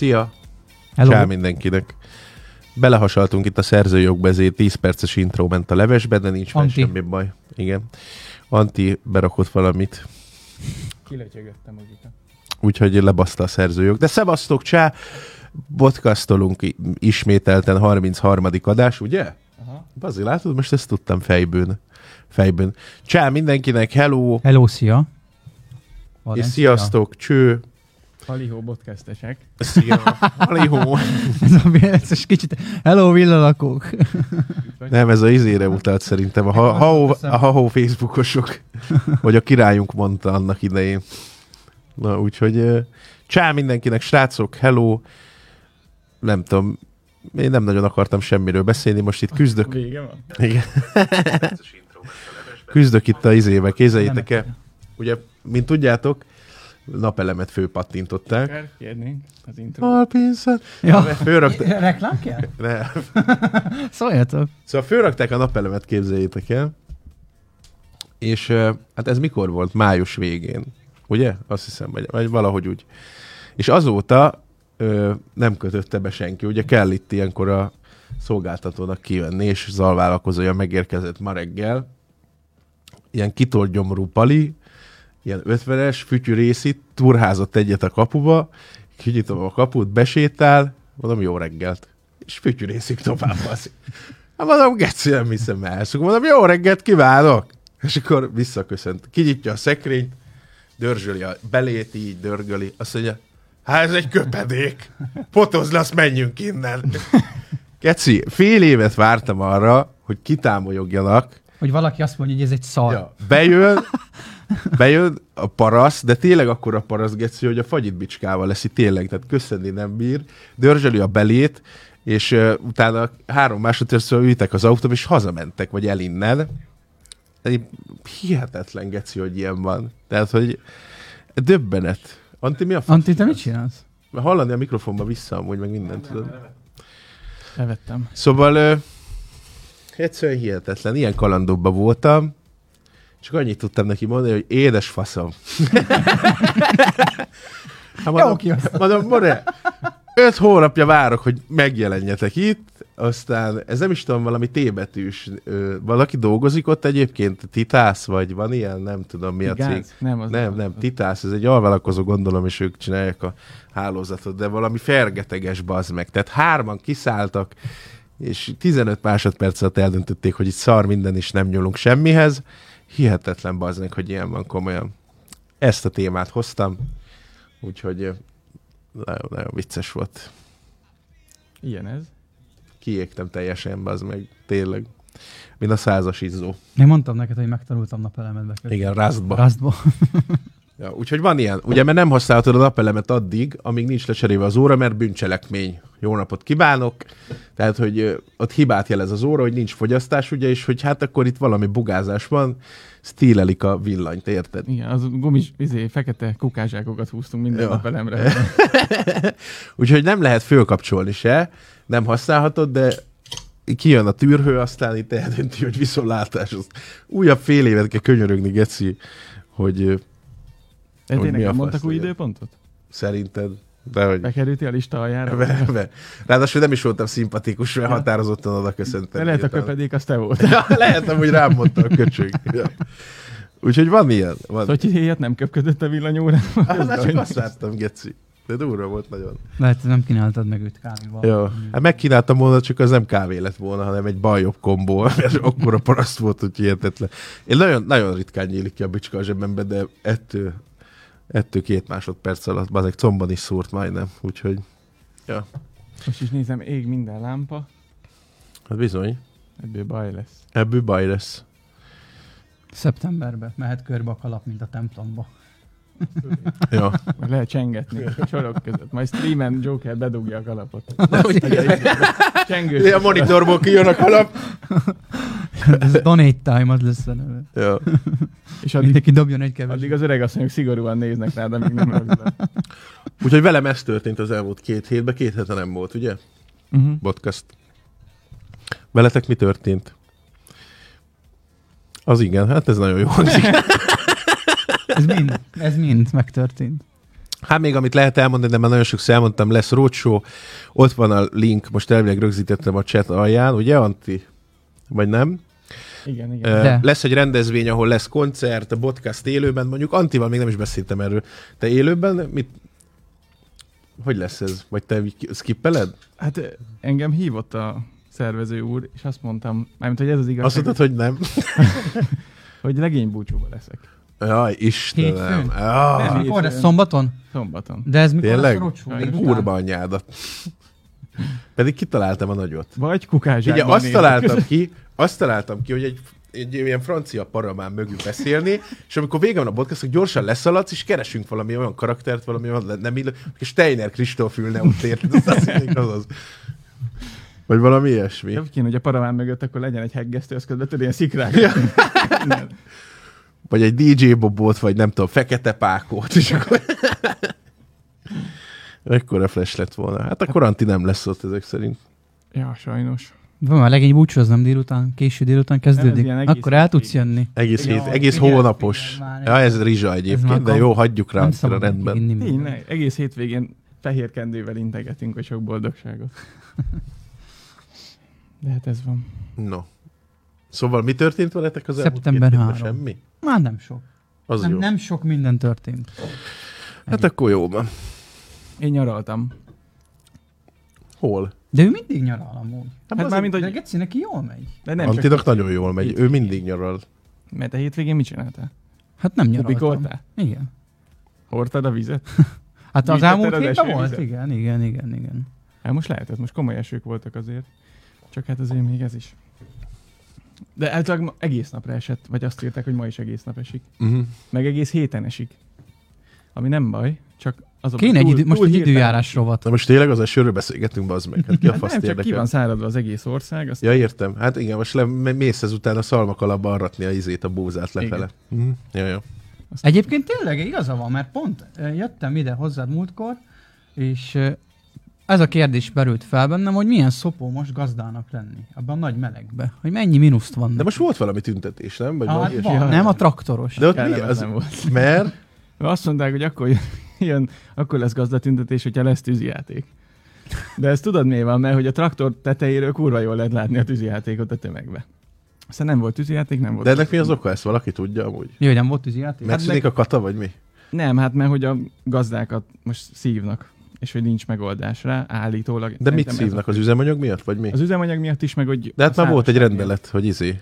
Szia! Hello. Csá mindenkinek! Belehasaltunk itt a szerzőjogba, ezért 10 perces intro ment a levesbe, de nincs már semmi baj. Igen. Anti berakott valamit. Kilötyögöttem ugyan. Úgyhogy lebaszta a szerzőjog. De szevasztok, csá! Botkasztolunk ismételten 33. adás, ugye? Aha. Bazi, látod? Most ezt tudtam fejbőn. Csá mindenkinek, hello! Hello, szia! És sziasztok, cső! Halihó botkesztesek. Szia! Halihó! Ez a kicsit... Hello, villalakók! Nem, ez a izére utalt szerintem. A ha-ho Facebookosok. Vagy a királyunk mondta annak idején. Na, úgyhogy... Csá mindenkinek, srácok, hello! Nem tudom, én nem nagyon akartam semmiről beszélni, most itt küzdök. Vége van? Igen. Küzdök itt a izébe, kézeljétek-e? Ugye, mint tudjátok, Napelemet főpattintották. Kérnénk az intrót. Alpinszat. Ja. Reklám kell? Nem. Szóljatok. Szóval fölrakták a Napelemet, képzeljétek el. És hát ez mikor volt? Május végén. Ugye? Azt hiszem, vagy valahogy úgy. És azóta nem kötötte be senki. Ugye kell itt ilyenkor a szolgáltatónak kijönni, és zalvállalkozója megérkezett ma reggel. Ilyen kitolt gyomorú pali, ilyen 50-es, fütyű részit, turházott egyet a kapuba, kinyitom a kaput, besétál, mondom, jó reggelt. És fütyű részig tovább az. Hát mondom, geci, nem hiszem el. Szóval mondom, jó reggelt, kívánok! És akkor visszaköszönt. Kinyitja a szekrényt, dörzsöli a belét, így dörgöli. Azt mondja, hát ez egy köpedék. Fotózd le, azt menjünk innen. Geci, fél évet vártam arra, hogy kitámoljogjanak. Hogy valaki azt mondja, hogy ez egy szar. Ja, bejön a paraszt, de tényleg akkor a paraszt, geci, hogy a fagyit bicskával leszi tényleg, tehát köszönni nem bír, dörzseli a belét, és utána 3 másodpercben ültek az autóba, és hazamentek, vagy el innen. Hihetetlen, geci, hogy ilyen van. Tehát, hogy döbbenet. Anti, mi a fasz? Anti, te mit csinálsz? Hallani a mikrofonba vissza amúgy, meg mindent, tudod. Elvettem. Szóval egyszerűen hihetetlen. Ilyen kalandokban voltam. Csak annyit tudtam neki mondani, hogy édes faszom. Hát mondom, more, 5 hónapja várok, hogy megjelenjetek itt, aztán ez nem is tudom, valami tébetűs. Valaki dolgozik ott egyébként? Titász vagy? Van ilyen? Nem tudom mi a cég. Nem, Titász. Ez egy alvállalkozó, gondolom, és ők csinálják a hálózatot, de valami fergeteges, bazd meg. Tehát 3-an kiszálltak, és 15 másodperc alatt eldöntötték, hogy itt szar minden, és nem nyúlunk semmihez. Hihetetlen, bazdnek, hogy ilyen van, komolyan. Ezt a témát hoztam, úgyhogy nagyon vicces volt. Ilyen ez? Kiégtem teljesen, bazd meg, tényleg. Mint a 100-as izzó. Én mondtam neked, hogy megtanultam napelemet. Igen, ráztba. Ja, úgyhogy van ilyen. Ugye, mert nem használhatod a napelemet addig, amíg nincs lecserélve az óra, mert bűncselekmény. Jó napot kívánok! Tehát, hogy ott hibát jelez az óra, hogy nincs fogyasztás, ugye, és hogy hát akkor itt valami bugázás van, stílelik a villanyt, érted? Igen, az gumis, fekete kukázsákokat húztunk minden napelemre. Úgyhogy nem lehet fölkapcsolni se, nem használhatod, de kijön a tűrhő, aztán itt eldönti, hogy viszontlátás. Újabb fél évet kell könyörögni, geci, hogy... Tényleg mondtak új időpontot? Szerinted. Hogy... Bekerülti a lista aljára? Be. Ráadásul nem is voltam szimpatikus, mert határozottan oda köszöntem. De lehet a köpedék, az te volt. Ja, lehet, amúgy rám mondta a köcsög. Ja. Úgyhogy van ilyen. Van. Szóval, hogy ilyet nem köpködött a villanyórán? Hát csak azt láttam, geci. De durva volt nagyon. Lehet, nem kínáltad meg őt kávéval. Ja. Hát megkínáltam volna, csak az nem kávé lett volna, hanem egy baljobb kombó, mert akkora paraszt volt, hogy hihetetlen. Én nagyon, nagyon ritkán nyílik ki a bicska a zsebembe, de ettől 2 másodperc alatt, bazeg, combon is szúrt majdnem, úgyhogy, ja. Most is nézem, ég minden lámpa. Hát bizony. Ebből baj lesz. Szeptemberben mehet körbe a kalap, mint a templomba. Ja. Lehet csengetni a sorok között. Majd streamen Joker bedugja a kalapot. Csengős. A monitorból kijön a kalap. Ez donate time, az lesz a neve. Ja. És addig, mindenki dobjon egy keveset. Addig az öregasszonyok szigorúan néznek rád, amíg nem raksz. Úgyhogy velem ez történt az elmúlt 2 hétben. 2 hete nem volt, ugye? Uh-huh. Botkaszt. Veletek mi történt? Az igen, hát ez nagyon jó. Ez mind megtörtént. Hát még amit lehet elmondani, de már nagyon sokszor elmondtam, lesz roadshow, ott van a link, most elvileg rögzítettem a chat alján, ugye Antti? Vagy nem? Igen, igen. Lesz egy rendezvény, ahol lesz koncert, a Botkaszt élőben, mondjuk Antival még nem is beszéltem erről. Te élőben mit? Hogy lesz ez? Vagy te skippeled? Hát engem hívott a szervező úr, és azt mondtam, mármint, hogy ez az igazság. Azt mondtad, hogy nem. Hogy legénybúcsúba leszek. Jaj, Istenem. De mikor lesz? Szombaton? Szombaton. De ez mikor lesz a rocsú? Kurva anyádat. Pedig kitaláltam a nagyot. Vagy kukázságban. Ugye azt találtam ki, hogy egy ilyen francia paramán mögül beszélni, és amikor vége van a podcastok, gyorsan leszaladsz, és keresünk valami olyan karaktert, valami olyan, nem így, és Steiner Kristóf ülne ott érted, az. Vagy valami ilyesmi. De kéne, hogy a paramán mögött akkor legyen egy heggesztő, az közben tudod, ilyen szikrák. Vagy egy DJ Bobot, vagy nem tudom, Fekete Pákót, és akkor... Ekkora flash lett volna. Hát akkor Antti nem lesz ott ezek szerint. Ja, sajnos. Van, a legény búcsú az nem délután, késő délután kezdődik. Akkor el tudsz jönni. Egész hét, egész hónapos. Ja, ez rizsa egyébként, ez de jó, hagyjuk rá, a rendben. Tényleg, egész hétvégén fehér kendővel integetünk, hogy sok boldogságot. De hát ez van. No. Szóval mi történt veletek az elmúlt szeptember 3. Semmi? Már nem sok. Nem sok minden történt. Hát akkor jó van. Én nyaraltam. Hol? De ő mindig nyaral amúgy. Hát már mint, hogy... De Geci, neki jól megy. De nem Antinak csak nagyon jól megy. Hétvégén. Ő mindig nyaral. Mert a hétvégén mit csináltál? Hát nem nyaraltam. Kubikoltál? Igen. Hordtad a vizet? Hát az elmúlt hétben volt? Igen. Hát most lehetett, most komoly esők voltak azért. Csak hát azért még ez is. De általában egész napra esett, vagy azt írták, hogy ma is egész nap esik. Uh-huh. Meg egész héten esik. Ami nem baj, csak... Kéne egy most egy időjárás rovat. Na most tényleg az esőről beszélgetünk, bazd meg. Hát ki a faszt érdekel? Nem, csak ki van száradva az egész ország. Ja, értem. Hát igen, most mész ezután a szalmakalapba arratni a izét, a búzát lefele. Mm. Jó. Egyébként tényleg igaza van, mert pont jöttem ide hozzád múltkor, és ez a kérdés berült fel bennem, hogy milyen szopó most gazdának lenni abban a nagy melegbe, hogy mennyi mínuszt van. De most volt valami tüntetés, nem? Vagy hát van, nem a traktoros. De ott mi az? Mert? Azt mondták, hogy akkor ilyen, akkor lesz gazdatüntetés, hogyha lesz tűzijáték. De ezt tudod mi van, mert hogy a traktor tetejéről kurva jól lehet látni a tűzijátékot a tömegbe. Aztán nem volt tűzijáték, nem volt. De ennek mi az oka? Ezt valaki tudja amúgy? Jó, nem volt tűzijáték. Megszűnik a kata, vagy mi? Nem, hát mert hogy a gazdákat most szívnak, és hogy nincs megoldás rá, állítólag. De mit szívnak? Az üzemanyag miatt, vagy mi? Az üzemanyag miatt is, meg hogy... De hát már volt egy rendelet, hogy izé.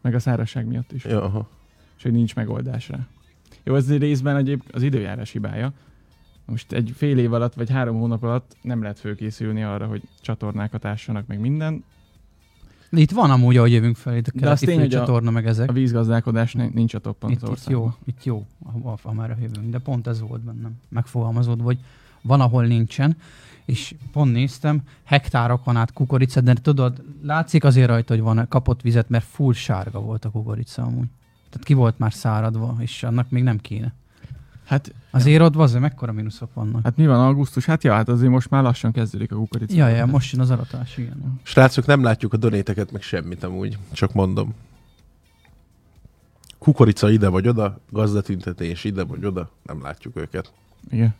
Meg a szárazság miatt is. Ja, aha. És hogy nincs megoldás rá. Jó, ez részben egyébként az időjárás hibája. Most egy fél év alatt, vagy 3 hónap alatt nem lehet fölkészülni arra, hogy csatornákat ássanak, meg minden. Itt van amúgy, ahogy jövünk fel, itt a keleti főcsatorna, meg ezek. A vízgazdálkodás nincs a toppon az országban. Itt jó, ha már jövünk, de pont ez volt bennem megfogalmazódva, hogy van, ahol nincsen, és pont néztem, hektárokon át kukoricát, de tudod, látszik azért rajta, hogy van kapott vizet, mert full sárga volt a kukorica amúgy. Tehát ki volt már száradva, és annak még nem kéne. Hát azért ott azért mekkora mínuszok vannak. Hát mi van augusztus? Hát ja, hát azért most már lassan kezdődik a kukorica. Ja, most jön az aratás, igen. Srácok, nem látjuk a donéteket, meg semmit amúgy. Csak mondom. Kukorica ide vagy oda, gazdatüntetés ide vagy oda, nem látjuk őket. Igen.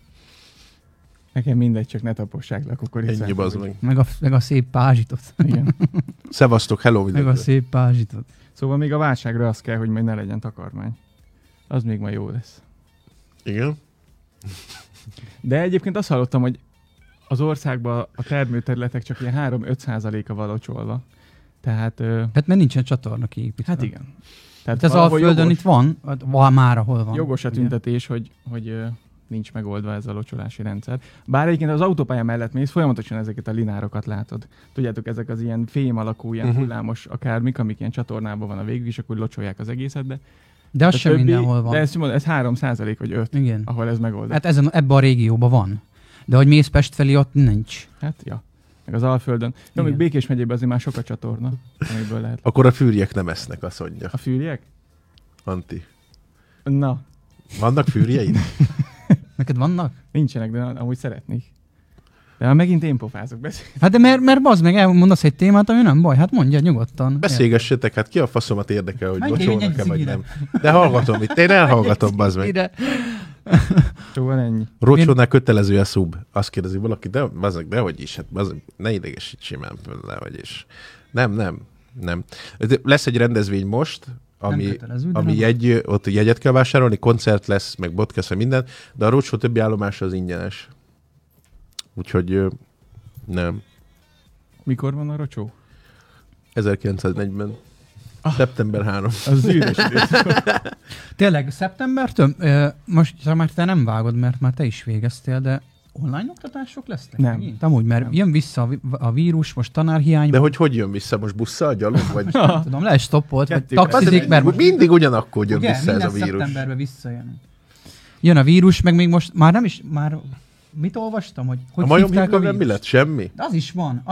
Nekem mindegy, csak ne tapossák le a kukoricát. Ennyi bazd meg. Meg a szép pázsitot. Igen. Szevasztok, hello videót. Meg a szép pázsitot. Szóval még a válságra az kell, hogy majd ne legyen takarmány. Az még majd jó lesz. Igen. De egyébként azt hallottam, hogy az országban a termőterületek csak ilyen 3-5%-a van locsolva. Tehát... Hát mert nincsen csatorna kiépítve. Hát igen. Tehát az Alföldön jogos, itt van már, ahol van. Jogos a tüntetés, hogy nincs megoldva ez a locsolási rendszer. Bár egyébként az autópálya mellett mész, folyamatosan ezeket a linárokat látod. Tudjátok, ezek az ilyen fém alakú, ilyen hullámos akármik, amik ilyen csatornában van a végig, és akkor locsolják az egészet, de az sem mindenhol van. De ez 3% vagy 5, igen. Ahol ez megoldás. Hát ebben a régióban van. De hogy mész Pest felé, ott nincs. Hát, ja. Meg az Alföldön. De még Békés megyében azért már sok a csatorna, amiből lehet. Akkor a fűrjek nem esznek, azt mondja. A fűrjek? Anti. Na. Vannak fűrjeid? Neked vannak? Nincsenek, de amúgy szeretnék. De már megint én pofázok beszélni. Hát de mert bazd meg, elmondasz egy témát, ami nem baj. Hát mondja nyugodtan. Beszélgessetek, hát ki a faszomat érdekel, hogy locsolnak-e vagy nem. De hallgatom itt, én elhallgatom, bazd meg. Szóval ennyi. Rocsónál kötelező a szub. Azt kérdezi valaki, de bazeg, dehogy is, hát bazeg, ne idegesíts simán, dehogy is. Nem. Lesz egy rendezvény most, ami jegy, ott jegyet kell vásárolni, koncert lesz, meg Botkaszt, minden, de a Rocsó többi állomása az ingyenes. Úgyhogy nem. Mikor van a Rocsó? 1940-ben. Szeptember 3. Az üres. Tényleg szeptembertől? Most már te nem vágod, mert már te is végeztél, de online oktatások lesznek? Nem. Amúgy, mert nem. Jön vissza a vírus, most tanárhiány. De hogy jön vissza? Most busszal, gyalog? Vagy... Nem tudom, le is stoppolt, vagy taxizik, mert... Most... Mindig ugyanakkor jön vissza ez a vírus. Szeptemberben visszajön. Jön a vírus, meg még most már nem is... Már... Mit olvastam, hogy hívták a vírust? Mi lett? Semmi? De az is van.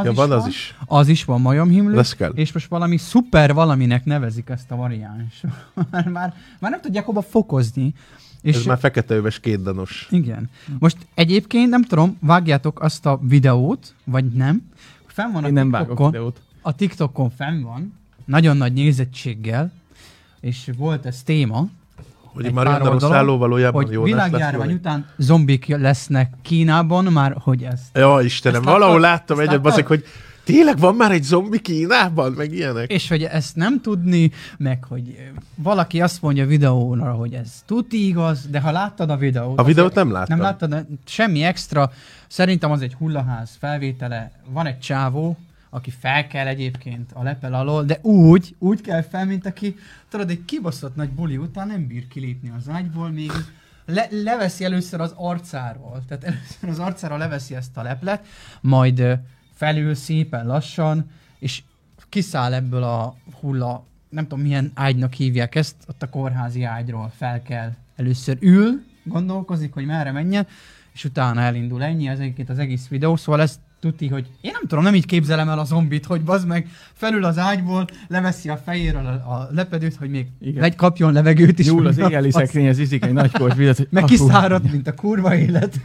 Az is van majomhimlő. És most valami szuper valaminek nevezik ezt a variáns. már nem tudják hova fokozni. És ez már feketeöves kétdanos. Igen. Most egyébként nem tudom, vágjátok azt a videót, vagy nem. Fenn van a TikTokon. Én nem vágok videót. A TikTokon fenn van. Nagyon nagy nézettséggel. És volt ez téma. Hogy már rendben szálló valójában hogy világjárvány után zombik lesznek Kínában, már hogy ezt... Ja, Istenem, ezt valahol láttam egyet, baszik, hogy tényleg van már egy zombi Kínában, meg ilyenek. És hogy ezt nem tudni, meg hogy valaki azt mondja videóra, hogy ez tuti igaz, de ha láttad a videót... A videót nem láttam. Nem láttad semmi extra. Szerintem az egy hullaház felvétele. Van egy csávó, aki fel kell egyébként a lepel alól, de úgy kell fel, mint aki, tudod, egy kibaszott nagy buli után nem bír kilépni az ágyból, még leveszi először az arcáról. Tehát először az arcáról leveszi ezt a leplet, majd felül szépen lassan, és kiszáll ebből a hulla, nem tudom milyen ágynak hívják ezt, ott a kórházi ágyról fel kell. Először ül, gondolkozik, hogy merre menjen, és utána elindul ennyi, ez egyébként az egész videó, szóval ezt tuti, hogy én nem tudom, nem így képzelem el a zombit, hogy bazd meg, felül az ágyból, leveszi a fejéről a lepedőt, hogy még kapjon levegőt is. Jól az éjjeli szekrényhez iszik egy nagy kort vizet, hogy meg kiszáradt, mint a kurva élet.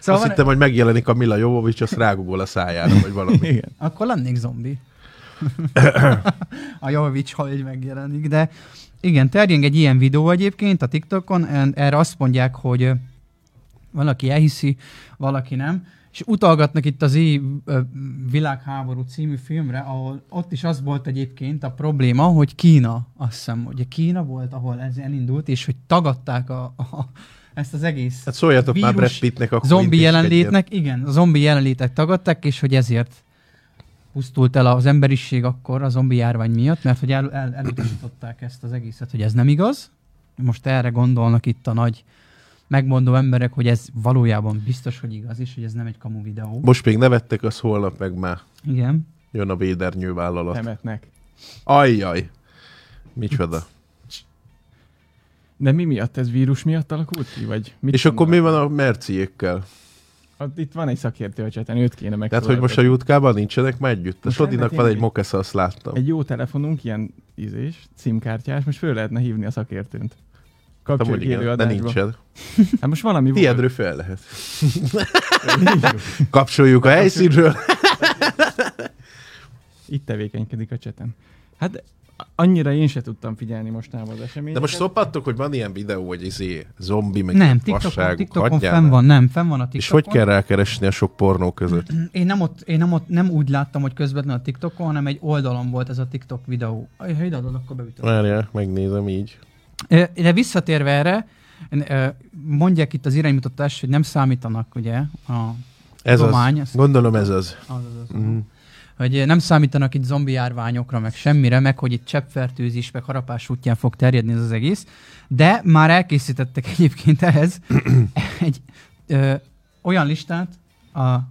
Szóval azt hittem, hogy megjelenik a Milla Jovovics, azt rágugol a szájára, vagy valami. Igen. Akkor lennék zombi. A Jovovics, ha így megjelenik, de igen, terjeng egy ilyen videó egyébként a TikTokon, erre azt mondják, hogy valaki elhiszi, valaki nem. És utalgatnak itt az világháború című filmre, ahol ott is az volt egyébként a probléma, hogy Kína, azt hiszem, hogy Kína volt, ahol ez elindult, és hogy tagadták ezt az egész hát vírus, már Brad Pittnek, akkor zombi jelenlétnek. Igen, a zombi jelenlétet tagadták, és hogy ezért pusztult el az emberiség akkor a zombi járvány miatt, mert hogy elutasították ezt az egészet, hogy ez nem igaz. Most erre gondolnak itt a nagy... megmondó emberek, hogy ez valójában biztos, hogy igaz, és hogy ez nem egy kamu videó. Most még nevettek, az holnap meg már. Igen. Jön a védernyővállalat. Temetnek. Ajjaj. Micsoda. De mi miatt? Ez vírus miatt alakult ki? Vagy mit és akkor mi van a merciékkel? Hát itt van egy szakértő, hogy hát őt kéne megszólalni. Tehát, hogy most a Jutkában nincsenek már együtt. A Sodinak van egy mokesza, azt láttam. Egy jó telefonunk, ilyen ízés, címkártyás, most föl lehetne hívni a szakértőnt. Kapcsoljuk élő adásba. Hát most valami volt. Tiedről fel lehet. Kapcsoljuk a helyszínről. Itt tevékenykedik a cseten. Hát annyira én se tudtam figyelni mostanában az eseményeket. De most szopattok, hogy van ilyen videó, hogy zombi, meg nem, TikTokon fenn van a TikTokon. És hogy kell rákeresni a sok pornó között? Én nem úgy láttam, hogy közvetlenül a TikTokon, hanem egy oldalon volt ez a TikTok videó. Ha ideadod, akkor beütöm. Várjál, megnézem így. De visszatérve erre, mondják itt az iránymutatást, hogy nem számítanak, ugye, a tudomány. Gondolom ez az. Mm. Hogy nem számítanak itt zombi járványokra, meg semmire, meg hogy itt cseppfertőzés, meg harapás útján fog terjedni ez az egész. De már elkészítettek egyébként ehhez egy olyan listát,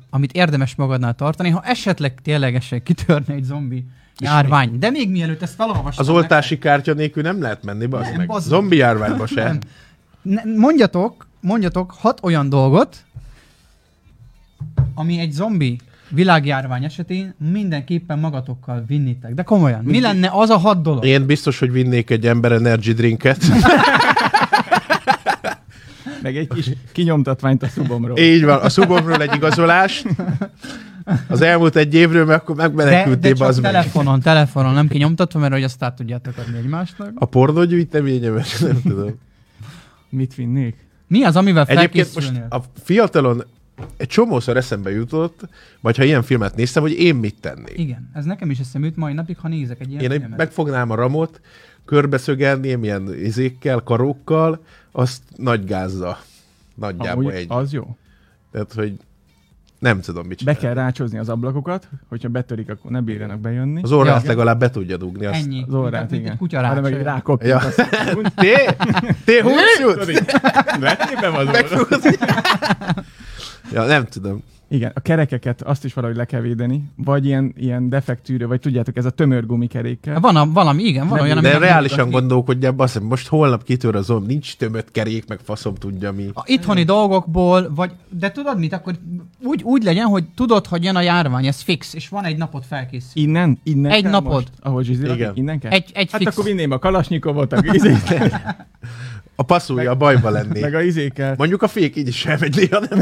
amit érdemes magadnál tartani, ha esetleg ténylegesen kitörne egy zombi járvány. De még mielőtt ezt felolvastam. Az oltási kártya nélkül nem lehet menni, bazd meg. Zombi járványba sem. Mondjatok 6 olyan dolgot, ami egy zombi világjárvány esetén mindenképpen magatokkal vinnétek. De komolyan. Mi lenne az a 6 dolog? Én biztos, hogy vinnék egy ember energy drinket. Meg egy kis kinyomtatványt a szubomról. Így van, a szubomról egy igazolást. Az elmúlt egy évről, mert akkor megmenekültél, de az meg. telefonon nem kinyomtatva, mert hogy azt át tudjátok adni egymásnak. A pornógyűjteményemet, nem tudom. Mit vinnék? Mi az, amivel felkészülnél? Egyébként most a fiatalon egy csomószor eszembe jutott, vagy ha ilyen filmet néztem, hogy én mit tennék. Igen, ez nekem is eszembe jut mai napig, ha nézek egy ilyen filmet. Én megfognám a ramot, körbeszögelném ilyen izékkel, karókkal, azt nagy gázzal. Nagyjából egy. Az jó. Tehát, hogy nem tudom, mit csinálni. Be kell rácsózni az ablakokat, hogyha betörik, akkor ne bírjanak bejönni. Az orrát legalább be tudja dugni. Azt. Ennyi. Az orrát, igen. Egy kutya rácsol. Meg rákopjuk. Ja. Té húcsút? Vetnében az orrát. Ja, nem tudom. Igen, a kerekeket azt is valahogy le kell védeni, vagy ilyen defektűrő, vagy tudjátok, ez a tömör gumikerékkel. Van valami, igen, van olyan, de reálisan gondolkodj ebbe, azt hiszem, most holnap kitör az zomb, nincs tömött kerék, meg faszom tudja mi. A itthoni dolgokból, vagy, de tudod mit, akkor úgy legyen, hogy tudod, hogy jön a járvány, ez fix, és van egy napot felkészül. Innen egy napot. Most, ahogy Zsizira, innen kell? Egy hát fix. Akkor vinném a kalasnyikovot, a a passzulja, a bajba lennék. Meg a izékkel. Mondjuk a fék így is elmegy, ha nem.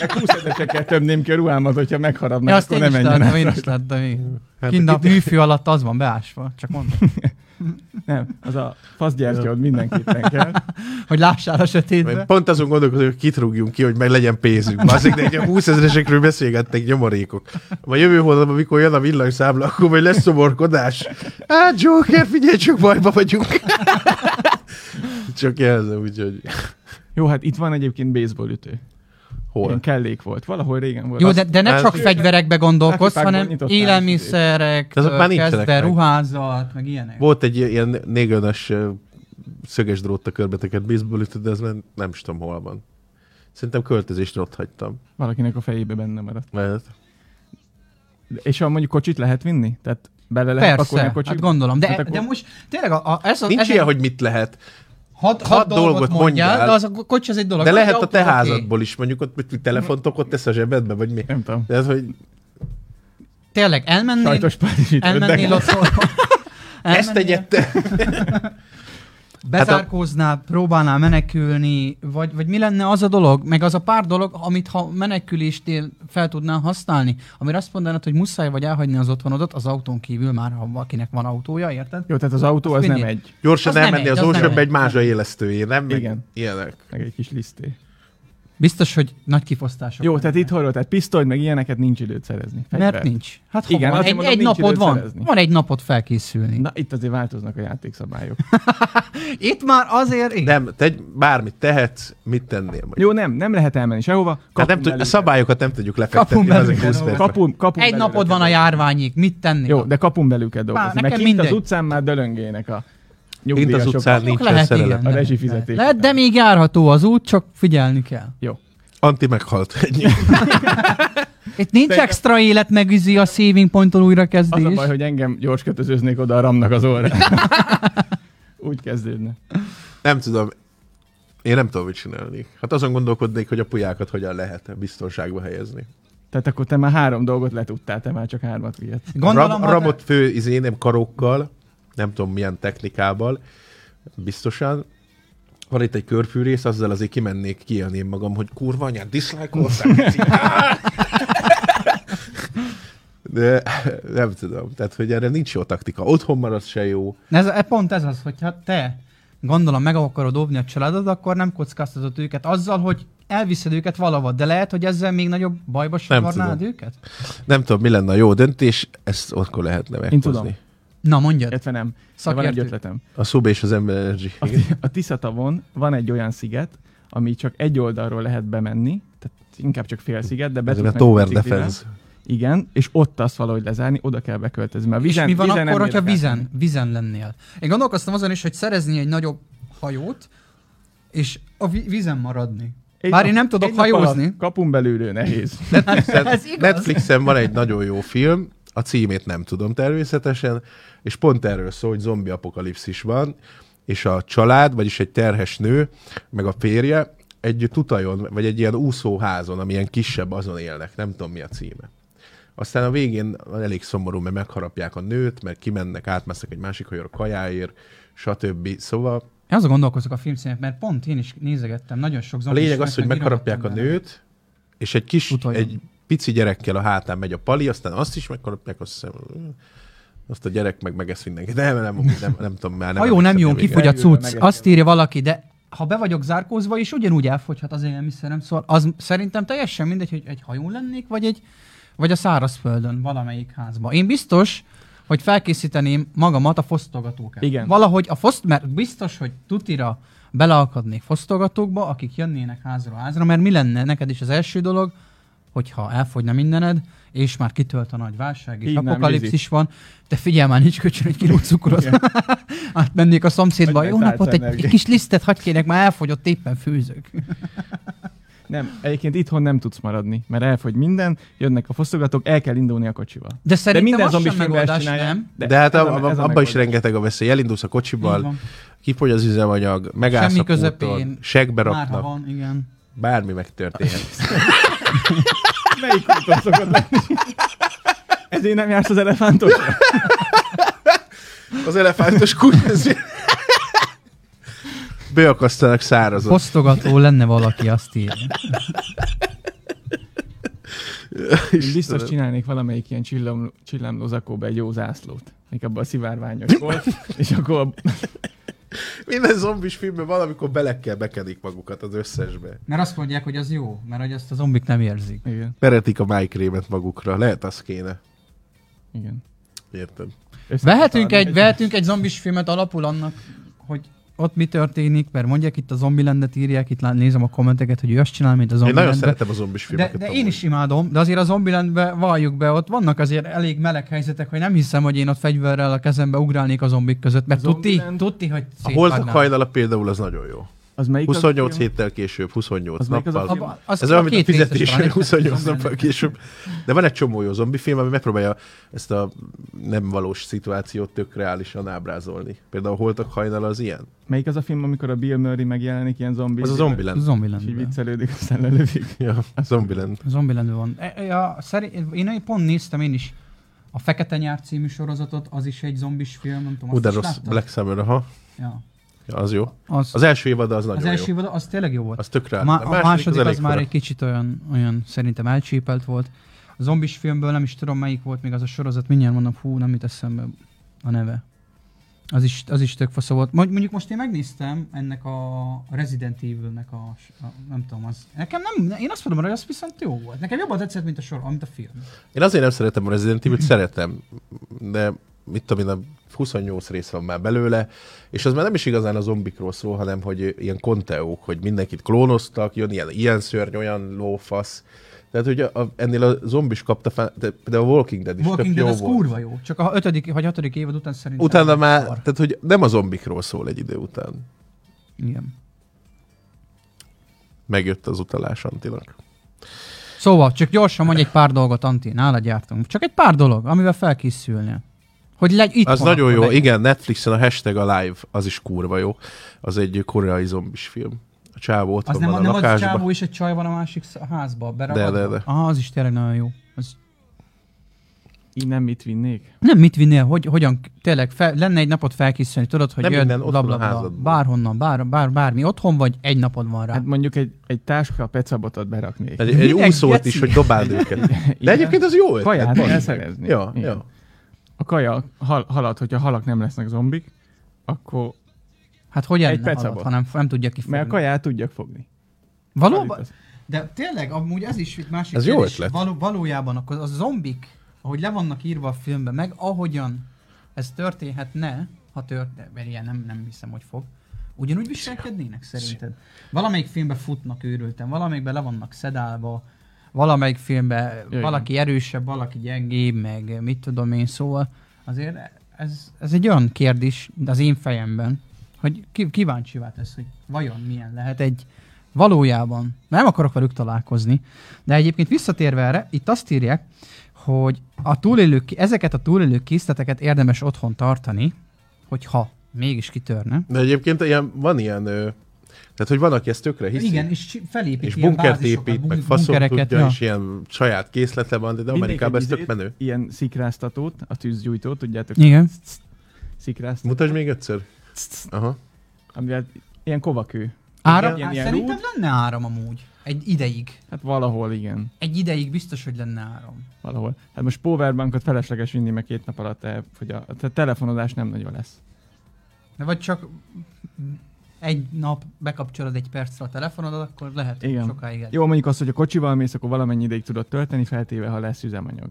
Meg 20 ezesekkel többném ki a ruhámat, hogyha megharabnak, akkor nem menjen át. Én is láttam, én. Kint a műfű alatt az van beásva, csak mondom. Nem, az a faszgyertyód mindenképpen kell. Hogy lássál a sötétbe. Pont azon gondolkodom, hogy kit rúgjunk ki, hogy meg legyen pénzünk. Azért, de egy 20 000-esekről beszélgettek nyomorékok. A jövő hónapban, amikor jön a villanyszámla, akkor majd lesz szomorkodás. Hát Joker, figyelj, csak bajba vagyunk. Csak jelzem, úgyhogy... Jó, hát itt van egyébként baseball ütő. Hol? Én kellék volt. Valahol régen volt. Jó, de ne csak fegyverekbe gondolkozz, hanem élelmiszerek, kezdve ruházat, meg ilyenek. Volt egy ilyen négönös szöges drótta körbeteket baseball ütő, de ez nem is tudom hol van. Szerintem költözésre ott hagytam. Valakinek a fejébe benne maradt. Mert... És mondjuk kocsit lehet vinni? Tehát bele lehet pakolni a kocsit? Hát gondolom. De, hát akkor... de most tényleg... Nincs ilyen, hogy mit lehet. Hat dolgot mondjál, de az a kocsi az egy dolog. De lehet a te házadból is, mondjuk ott telefontok ott tesz a zsebedbe, vagy mi? Nem tudom. De ez, hogy... Tényleg, elmennél otthon. Ezt egyette. Bezárkóznál, próbálnál menekülni, vagy mi lenne az a dolog, meg az a pár dolog, amit ha meneküléstél fel tudnál használni, amire azt mondanád, hogy muszáj vagy elhagyni az otthonodat az autón kívül, már ha valakinek van autója, érted? Jó, tehát az autó az nem egy. Gyorsan elmenni az orsonba egy mázsa élesztőjén, nem? Igen. Ilyenek. Meg egy kis liszté. Biztos, hogy nagy kifosztások. Jó, tehát itthonról, tehát pisztoly, meg ilyeneket nincs időt szerezni. Fegyvert. Mert nincs. Hát igen, van, egy napod van. Szerezni. Van egy napod felkészülni. Na, itt azért változnak a játékszabályok. Itt már azért... Én. Nem, te bármit tehetsz, mit tennél majd? Jó, nem lehet elmenni sehova. A szabályokat nem tudjuk lefektetni. Kapun egy napod van a járványig, mit tennél? Jó, de kapun belül kell dolgozni. Mert kint az utcán már dölöngének a... Mint az utcán nincsen szerelem. A rezsifizetés. Lehet, de még járható az út, csak figyelni kell. Jó. Anti meghalt. Itt nincs extra élet, megüzi a saving pointtól újrakezdés. Az a baj, hogy engem gyors kötözőznék oda a ramnak az órára. Úgy kezdődne. Nem tudom. Én nem tudom, mit csinálni. Hát azon gondolkodnék, hogy a pulyákat hogyan lehet biztonságba helyezni. Tehát akkor te már 3 dolgot letudtál, te már csak 3-at vihet. Ramot fő nem karokkal. Nem tudom milyen technikával, biztosan. Van itt egy körfűrész, azzal azért kimennék, kijelném magam, hogy kurva anyád, dislike-olszám. De nem tudom, tehát hogy erre nincs jó taktika. Otthon marad se jó. Pont ez az, hogyha te gondolom meg akarod óvni a családod, akkor nem kockáztatod őket azzal, hogy elviszed őket valahova, de lehet, hogy ezzel még nagyobb bajba savarnád őket? Nem tudom, mi lenne a jó döntés, ezt akkor lehetne meghozni. Na, mondjad. Értve nem. Van egy ötletem. A szub és az emberi. A Tisza-tavon van egy olyan sziget, ami csak egy oldalról lehet bemenni, tehát inkább csak fél sziget, de betűnt meg a Tower Defense. Igen, és ott azt valahogy lezárni, oda kell beköltözni. És mi van akkor, hogyha vízen lennél? Én gondolkoztam azon is, hogy szerezni egy nagyobb hajót, és a vízen maradni. Bár én nem tudok hajózni. Kapun belülről nehéz. Netflixen van egy nagyon jó film, a címét nem tudom természetesen, és pont erről szól, hogy zombi apokalipszis van, és a család, vagyis egy terhes nő, meg a férje egy tutajon, vagy egy ilyen úszóházon, amilyen kisebb, azon élnek. Nem tudom, mi a címe. Aztán a végén elég szomorú, mert megharapják a nőt, mert kimennek, átmásznak egy másik hajóra kajáért, stb. Szóval... Én azon gondolkozok a filmcímét, mert pont én is nézegettem, nagyon sok zombi... A lényeg az, hogy megharapják a nőt, és egy kis... pici gyerekkel a hátán megy a pali, aztán azt is megharapják, azt hiszem, azt a gyerek meg megesz mindenki. Nem tudom már. Nem jó, kifogy a cucc. Azt írja valaki, de ha be vagyok zárkózva, és ugyanúgy elfogyhat az élelmiszerem. Szóval az szerintem teljesen mindegy, hogy egy hajón lennék, vagy a szárazföldön, valamelyik házba. Én biztos, hogy felkészíteném magamat a fosztogatókra. Igen. Valahogy mert biztos, hogy tutira beleakadnék fosztogatókba, akik jönnének házról házra, mert mi lenne neked is az első dolog, hogyha elfogyna mindened, és már kitölt a nagy válság, és apokalipszis van, te figyelj már, nincs köcsön egy kiló cukrot. Átmennék a szomszédba, jó napot, egy kis lisztet hagyj kérek, már elfogyott, éppen főzök. Nem, egyébként itthon nem tudsz maradni, mert elfogy minden, jönnek a fosztogatók, el kell indulni a kocsival. De szerintem de az sem megoldás, nem? De hát abban is rengeteg a veszély. Elindulsz a kocsival, kifogy az üzemanyag, megállsz a kúton, segbe raknak. Bármi megtörténhet. Melyik úton szokott lenni? Ezért nem jársz az elefántosra? Az elefántos kúton. Beakasztanak szárazon. Fosztogató lenne valaki, azt írni. Biztos csinálnék valamelyik ilyen csillamló zakóba egy jó zászlót. Még abban a szivárványos volt. És akkor... Minden zombis filmben valamikor belekkel bekedik magukat az összesbe. Mert azt mondják, hogy az jó, mert hogy azt a zombik nem érzik. Igen. Meretik a májkrémet magukra. Lehet, az kéne. Igen. Érted? Vehetünk egy zombis filmet alapul annak, hogy ott mi történik, mert mondják, itt a Zombielandet írják, itt nézem a kommenteket, hogy ő azt csinál, mint a Zombielandben. Én nagyon szeretem a zombis filmeket. De én is imádom, de azért a Zombielandben, valljuk be, ott vannak azért elég meleg helyzetek, hogy nem hiszem, hogy én ott fegyverrel a kezembe ugrálnék a zombik között, mert tudti, hogy szétvágnám. A Holtak hajnala például az nagyon jó. Az 28 héttel később, 28 nappal. Ez olyan, mint a fizetésre, 28 nappal később. De van egy csomó jó zombifilm, ami megpróbálja ezt a nem valós szituációt tök reálisan ábrázolni. Például a Holtak hajnala az ilyen. Melyik az a film, amikor a Bill Murray megjelenik ilyen zombi? Az a Zombieland. És viccelődik, aztán lelövik. Ja, Zombieland. Zombieland van. Én pont néztem én is a Fekete Nyár című sorozatot, az is egy zombis film, nem tudom, azt is láttad? Black Summer, aha. Ja. Ja, az jó. Az első évad az nagyon jó. Az első évad az tényleg jó volt. Az tök rá. A második az már egy kicsit olyan szerintem elcsépelt volt. A zombis filmből nem is tudom melyik volt még az a sorozat, mindjárt mondom, nem jut eszembe a neve. Az is tök fasza volt. Mondjuk most én megnéztem ennek a Resident Evil-nek a nem tudom, az... Nekem nem... Én azt mondom, hogy az viszont jó volt. Nekem jobban tetszett, mint a film. Én azért nem szeretem a Resident Evil-t, szeretem, de... mit tudom én, 28 rész van már belőle, és az már nem is igazán a zombikról szól, hanem hogy ilyen konteók, hogy mindenkit klónoztak, jön ilyen szörny, olyan lófasz. Tehát, hogy ennél a zombis kapta, de a Walking Dead is Walking tök Dead jó volt. Kurva jó, csak a 5. vagy 6. évad után szerintem. Utána már, tehát hogy nem a zombikról szól egy idő után. Igen. Megjött az utalás Antinak. Szóval, csak gyorsan mondj egy pár dolgot, Anti, nálad jártunk. Csak egy pár dolog, amivel felkészülnél. Hogy itt az nagyon jó, igen, Netflixen a hashtag Alive, az is kurva jó. Az egy koreai zombis film. A csávó ott van a lakásban. Az a csávó és egy csaj van a másik házba, beragadva. De. Aha, az is tényleg nagyon jó. Az... Így nem mit vinnék? Nem mit vinnél, hogyan tényleg lenne egy napot felkészülni, tudod, hogy jöjjön blablabla, bárhonnan, bármi, otthon vagy, egy napod van rá. Hát mondjuk egy táska pecabot beraknék. Egy úszót is, hogy dobáld őket. De egyébként az jó. Kaját elszerezni. Ja. A kaja halad, hogyha halak nem lesznek zombik, akkor hát hogy egy pecabot, hanem nem tudja kifogni. Mert a kaját tudják fogni. Valóban? De tényleg, amúgy ez is itt másik kérdés. Valójában akkor a zombik, ahogy le vannak írva a filmben, meg ahogyan ez történhetne, ha történhet, nem hiszem, hogy fog, ugyanúgy viselkednének szerinted. Valamelyik filmben futnak őrülten, valamelyikben le vannak szedálva, valamelyik filmben valaki erősebb, valaki gyengébb, meg mit tudom én, szóval azért ez egy olyan kérdés az én fejemben, hogy kíváncsivá tesz, hogy vajon milyen lehet egy valójában. Nem akarok velük találkozni, de egyébként visszatérve erre, itt azt írják, hogy ezeket a túlélő készleteket érdemes otthon tartani, hogyha mégis kitörne. De egyébként van ilyen... Tehát, hogy van, aki ezt tökre hiszi. Igen, és felépít és ilyen bunkert épít, meg faszom tudja, ja. És ilyen saját készlete van, de Amerikában ez tök menő. Ilyen szikráztatót, a tűzgyújtót, tudjátok? Igen. Szikráztatót. Mutasd még egyszer. Aha. Amivel ilyen kovakő. Áram? Ilyen szerintem lenne áram amúgy. Egy ideig. Hát valahol, igen. Egy ideig biztos, hogy lenne áram. Valahol. Hát most powerbankot felesleges vinni, meg 2 nap alatt, hogy a telefonozás nem nagyon lesz. De vagy csak... egy nap bekapcsolod egy percre a telefonodat, akkor lehet sokáig elég. Jó, mondjuk az, hogy a kocsival mész, akkor valamennyi ideig tudod tölteni, feltéve, ha lesz üzemanyag.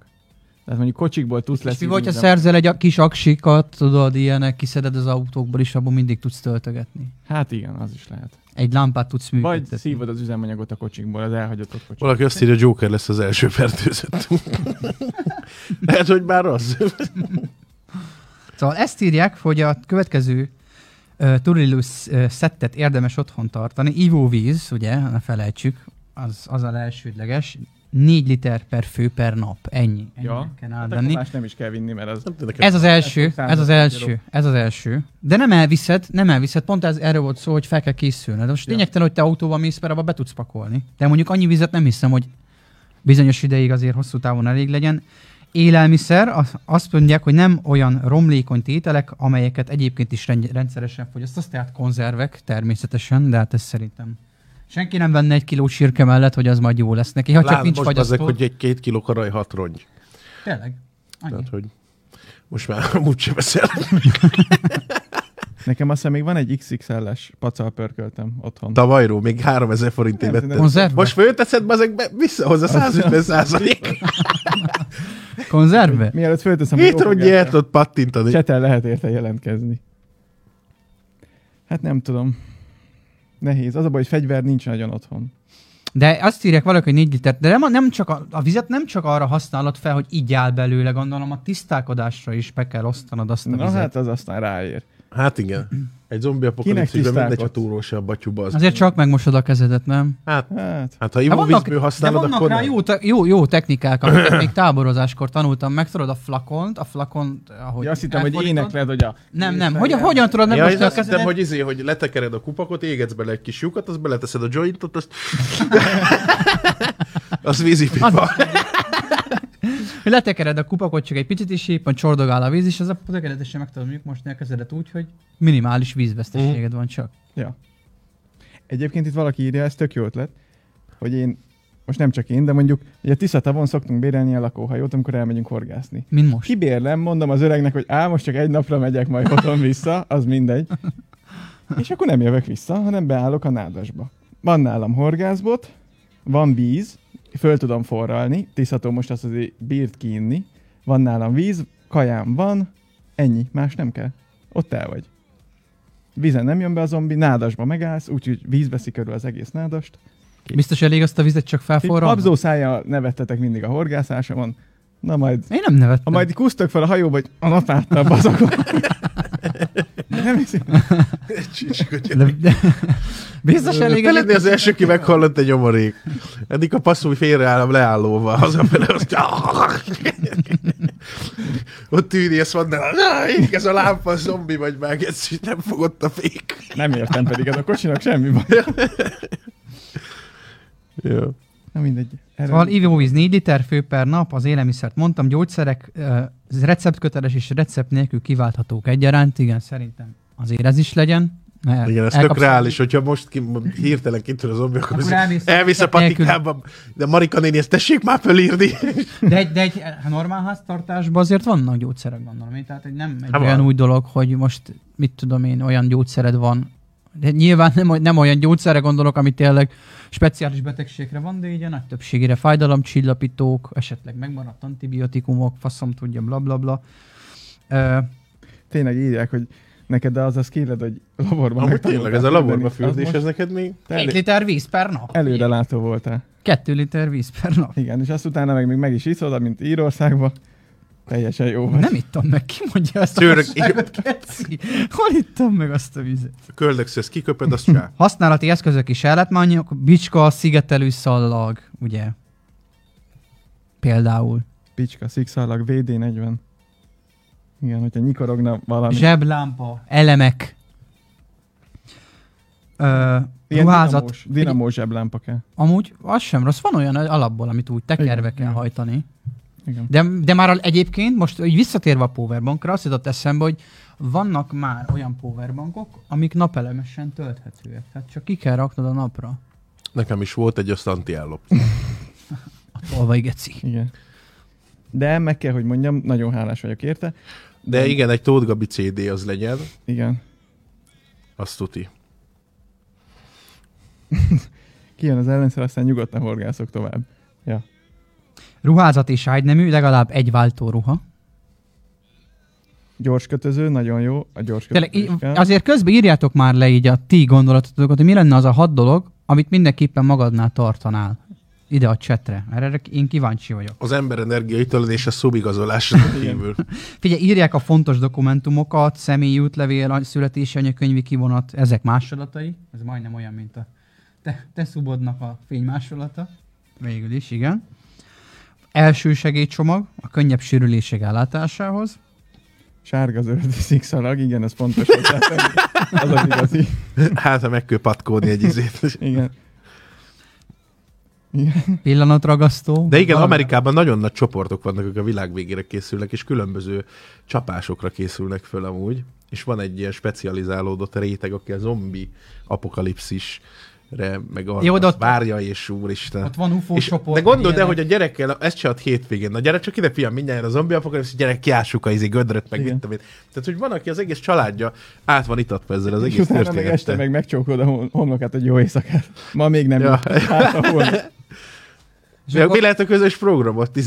Tehát mondjuk kocsikból tudsz lesz. És mi vagy, ha szerzel egy kis aksikat, tudod, ilyenek, kiszeded az autókból is, abból mindig tudsz töltögetni. Hát igen, az is lehet. Egy lámpát tudsz működtetni. Vagy szívod az üzemanyagot a kocsikból, az elhagyatott kocsikból. Valaki azt írja, Joker lesz az első fertőzött. Lehet, hogy már az. Szóval ezt írják, hogy a következő Turillus szettet érdemes otthon tartani. Ivóvíz, ugye, ne felejtsük, az az elsődleges. 4 liter per fő per nap. Ennyi ja, kell állni. Hát nem is kell vinni, mert az... Ez az első. De nem elviszed. Pont erről volt szó, hogy fel kell készülned. Most lényegtelen, hogy te autóval mész, mert abba be tudsz pakolni. De mondjuk annyi vizet nem hiszem, hogy bizonyos ideig azért hosszú távon elég legyen. Élelmiszer, azt mondják, hogy nem olyan romlékony tételek, amelyeket egyébként is rendszeresen fogyasztasz, tehát konzervek természetesen, de hát ez szerintem senki nem venne egy kiló sírke mellett, hogy az majd jó lesz neki, ha csak nincs fagyasztó. Ezek, hogy 1-2 kiló karaj 6 rongy. Tényleg? Tehát, hogy most már amúgy sem beszél. Nekem aztán még van egy XXL-es pacal pörköltem otthon. Tavalyról még 3000 forintért vettem. Most fölteszed, bazeg, visszahozza 150%. Konzerve? Mielőtt fölteszem, hogy ófogással. El tudod pattintani. Cseten lehet érte jelentkezni. Hát nem tudom. Nehéz. Az a baj, hogy fegyver nincs nagyon otthon. De azt írják valaki, hogy 4 liter. De nem csak a vizet nem csak arra használod fel, hogy igyál belőle, gondolom a tisztálkodásra is be kell osztanod azt a vizet. Na hát az aztán ráér. Hát igen. Egy zombi apokalipszisben mindegy, ha túrós a batyuba. Azért csak megmosod a kezedet, nem? Hát ha ivóvízből használod, akkor vannak rá jó technikák, amiket még táborozáskor tanultam. Megtudod a flakont, ahogy... Ja, azt hittem, hogy énekled, hogy a... Nem. Hogyan tudod megmosni a kezedet? Azt hittem, hogy hogy letekered a kupakot, égetsz bele egy kis lyukat, azt beleteszed a jointot, azt... az vízipipa. Letekered a kupakot, csak egy picit is éppen csordogál a víz, és az a tökéletesen meg tudom mosni a kezedet úgy, hogy minimális vízveszteséged van csak. Ja. Egyébként itt valaki írja, ez tök jó ötlet, hogy most nem csak én, de mondjuk, hogy a Tisza-tavon szoktunk bérelni a lakóhajót, amikor elmegyünk horgászni. Mint most. Kibérlem, mondom az öregnek, hogy most csak egy napra megyek, majd otthon vissza, az mindegy. És akkor nem jövök vissza, hanem beállok a nádasba. Van nálam horgászbot, van víz, föl tudom forralni, Tiszató most azt azért bírt kiinni, van nálam víz, kajám van, ennyi, más nem kell. Ott el vagy. Vízen nem jön be a zombi, nádasba megállsz, úgyhogy víz veszi körül az egész nádast. Kép. Biztos elég azt a vizet csak felforralni? Habzó szájjal nevettetek mindig a horgászásomon. Na majd... Én nem nevettem. Ha majd kusztok fel a hajóba, hogy a napáttal bazakon. Nem hiszem. Biztos elég. Feledni az első, ki meghallott egy nyomorék. Eddig a passzúj félreállom leállóval. Hazafele azt... Ott ülni, azt mondaná, ég ez a lámpa, zombi vagy már, és nem fogott a fék. Nem értem pedig, ez a kocsinak semmi baj. Jó. Na mindegy. Szóval ivóvíz 4 liter fő per nap, az élelmiszert mondtam, gyógyszerek receptköteles és recept nélkül kiválthatók egyaránt. Igen, szerintem azért ez is legyen. Igen, ez tök reális, hogyha most hirtelen kitől a zombi, akkor elvisz a patikába, de Marika néni, ezt tessék már fölírni. De egy normál háztartásban azért vannak gyógyszerek, gondolom én, tehát nem egy olyan új dolog, hogy most mit tudom én, olyan gyógyszered van. De nyilván nem olyan gyógyszerre gondolok, ami tényleg speciális betegségre van, de így a nagy többségére fájdalomcsillapítók, esetleg megmaradt antibiotikumok, faszom tudja, blablabla. Tényleg írják, hogy neked az kéred, hogy laborban megtanultál. Tényleg ez a laborban fürdés, ez neked még... 2 liter víz per nap. Előrelátó voltál. 2 liter víz per nap. Igen, és azt utána még meg is iszod, mint Írországban. Teljesen jó vagy. Nem ittam meg, ki mondja azt a hasságot, Keci? Hol ittam meg azt a vizet? Köldökszöz, kiköpöd, azt csinál. Használati eszközök is ellátmányok, bicska, szigetelő szallag, ugye? Például. Bicska, szikszallag, VD40. Igen, hogyha nyikorogna valami. Zseblámpa, elemek. Ruházat. Dinamós zseblámpa kell. Amúgy az sem rossz, van olyan alapból, amit úgy tekerve kell hajtani. Igen. De már egyébként most így visszatérve a powerbankra, azt jutott eszembe, hogy vannak már olyan powerbankok, amik napelemesen tölthetőek. Tehát csak ki kell raknod a napra. Nekem is volt egy, azt anti elloptam. A tolvaj geci. Igen. De meg kell, hogy mondjam, nagyon hálás vagyok érte. De igen, egy Tóth Gabi CD az legyen. Igen. Azt tuti. Kijön az ellenszer, aztán nyugodtan horgászok tovább. Ja. Ruházat és ágynemű, legalább egy váltóruha. Gyors kötöző, nagyon jó. A gyors kötöző. Azért közben írjátok már le így a ti gondolatotokat, hogy mi lenne az a 6 dolog, amit mindenképpen magadnál tartanál. Ide a csetre. Erre én kíváncsi vagyok. Az ember energiaitalan és a szubigazolásra kívül. Figyelj, írják a fontos dokumentumokat, személyi útlevél, születési anyakönyvi kivonat, ezek másolatai. Ez majdnem olyan, mint a te szubodnak a fénymásolata. Végül is, igen. Első segélycsomag a könnyebb sérülések ellátásához. Sárga zöld szikszalag, igen, ez pontos. Az az igazi. Hát, ha megkő patkódni egy izét. Igen. Igen. Pillanatragasztó. De igen, Amerikában nagyon nagy csoportok vannak, akik a világ végére készülnek, és különböző csapásokra készülnek föl amúgy. És van egy ilyen specializálódott réteg, aki a zombi apokalipszisre, meg arra várja, és úristen. Ott van UFO csoport. De gondold el, hogy a gyerekkel, ezt se ad hétvégén. A gyerek csak ide, fiam, mindjárt a zombi apokalipszis, gyerek, kiássuk a gödröt, meg itt. Tehát, hogy van, aki az egész családja át van itatva ezzel az egész történettel. Meg este meg megcsókolod a homlokát, hogy jó éjszakát. Ma még nem. Ja. Mi lehet a közös programot?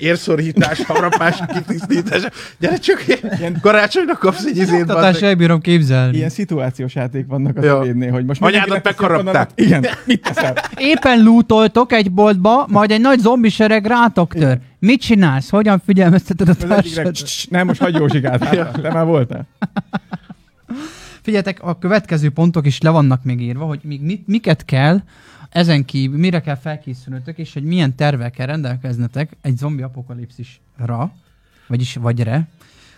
Érszorítás, harapás, kitisztítás. Gyere csak ilyen karácsonynak kapsz egy izét. Tartása, elbírom képzelni. Ilyen szituációs játék vannak az ebédnél, hogy most anyádat megharapták. Igen, mit teszel? Éppen lootoltok egy boltba, majd egy nagy zombisereg rátok tör. Mit csinálsz? Hogyan figyelmezteted a társad? Nem, most hagyj Józsikát. Te már voltál. Figyeljetek, a következő pontok is le vannak még írva, hogy miket kell, ezen kívül mire kell felkészülnötök, és hogy milyen tervekkel rendelkeznetek egy zombi apokalipszisra, vagyre.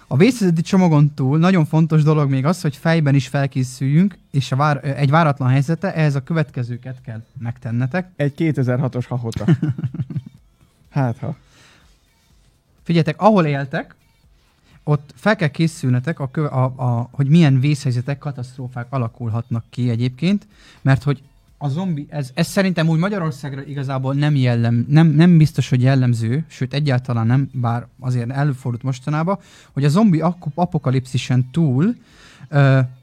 A vészhelyzeti csomagon túl nagyon fontos dolog még az, hogy fejben is felkészüljünk, és egy váratlan helyzete, ehhez a következőket kell megtennetek. Egy 2006-os hahota. Hátha. Figyeljetek, ahol éltek, ott fel kell készülnetek, hogy milyen vészhelyzetek, katasztrófák alakulhatnak ki egyébként, mert hogy a zombi, ez szerintem úgy Magyarországra igazából nem biztos, hogy jellemző, sőt egyáltalán nem, bár azért előfordult mostanában, hogy a zombi apokalipszisen túl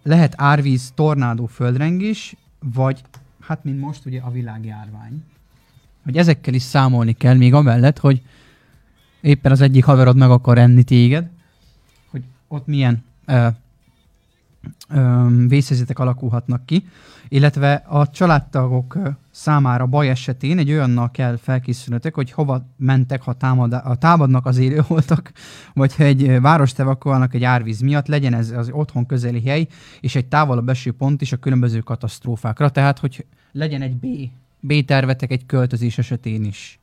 lehet árvíz, tornádó, földrengés, vagy hát mint most ugye a világjárvány. Hogy ezekkel is számolni kell, még amellett, hogy éppen az egyik haverod meg akar enni téged, hogy ott milyen vészhelyzetek alakulhatnak ki, illetve a családtagok számára baj esetén egy olyannal kell felkészülnötök, hogy hova mentek, ha támadnak az élőholtak, vagy ha egy várost evakuálnak egy árvíz miatt, legyen ez az otthon közeli hely, és egy távolabb eső pont is a különböző katasztrófákra, tehát hogy legyen egy B-tervetek egy költözés esetén is.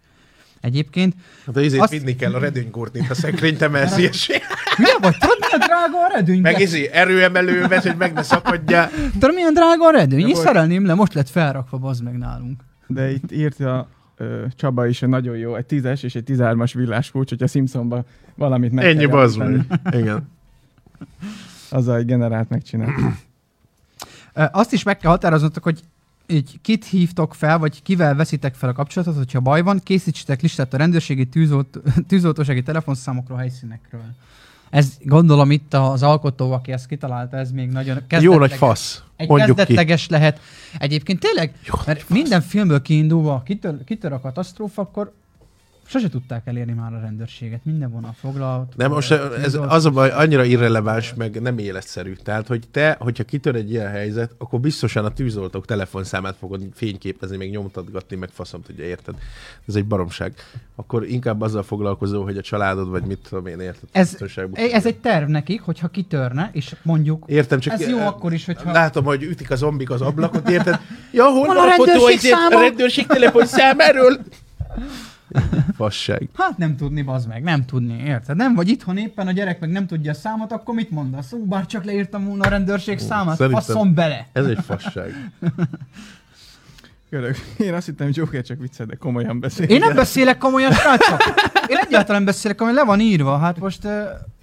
Egyébként... De ezért vinni kell a redőnykúrtnit a szekrényt emelsz ilyesé. Milyen vagy? Tudod, milyen drága a redőny? Meg ezért erőemelő vesz, hogy meg ne szakadjál. Tudod, milyen drága a redőny? Én szerelném le, most lett felrakva, bazd meg nálunk. De itt írta Csaba is, nagyon jó, egy 10-es és egy 13-as villáskulcs, hogyha Simpsonban valamit meg ennyi bazd meg. Igen. Azzal egy generált megcsinál. Azt is meg kell határoznatok, hogy így kit hívtok fel, vagy kivel veszitek fel a kapcsolatot, hogyha baj van, készítsetek listát a rendőrségi tűzoltósági telefonszámokról, helyszínekről. Ez gondolom itt az alkotó, aki ezt kitalálta, ez még nagyon kezdetleges. Jó nagy fasz, mondjuk kezdetleges ki. Lehet. Egyébként tényleg, jó, mert minden filmből kiindulva, kitör a katasztrófa, akkor sose tudták elérni már a rendőrséget. Minden vonal foglalt. Nem, most ez az a baj, annyira irreleváns, meg nem életszerű. Tehát, hogy hogyha kitör egy ilyen helyzet, akkor biztosan a tűzoltók telefonszámát fogod fényképezni, meg nyomtatgatni, meg faszom tudja, érted? Ez egy baromság. Akkor inkább azzal foglalkozó, hogy a családod, vagy mit tudom én, érted? Ez egy terv nekik, hogyha kitörne, és mondjuk értem, csak ez jó akkor is, hogyha... Látom, hogy ütik a zombik az ablakot, érted? Ja, hol van a fotó, a rendőrség telefonszámáról? Fasság. Hát nem tudni, bazd meg, nem tudni, érted? Nem vagy itthon éppen, a gyerek meg nem tudja a számot, akkor mit mondasz? Bár csak leírtam volna a rendőrség számát, faszom bele! Ez egy fasság. Görög, én azt hittem, hogy Joker csak viccel, de komolyan beszél. Én nem beszélek komolyan, srácok! Én egyáltalán beszélek, ami le van írva, hát most...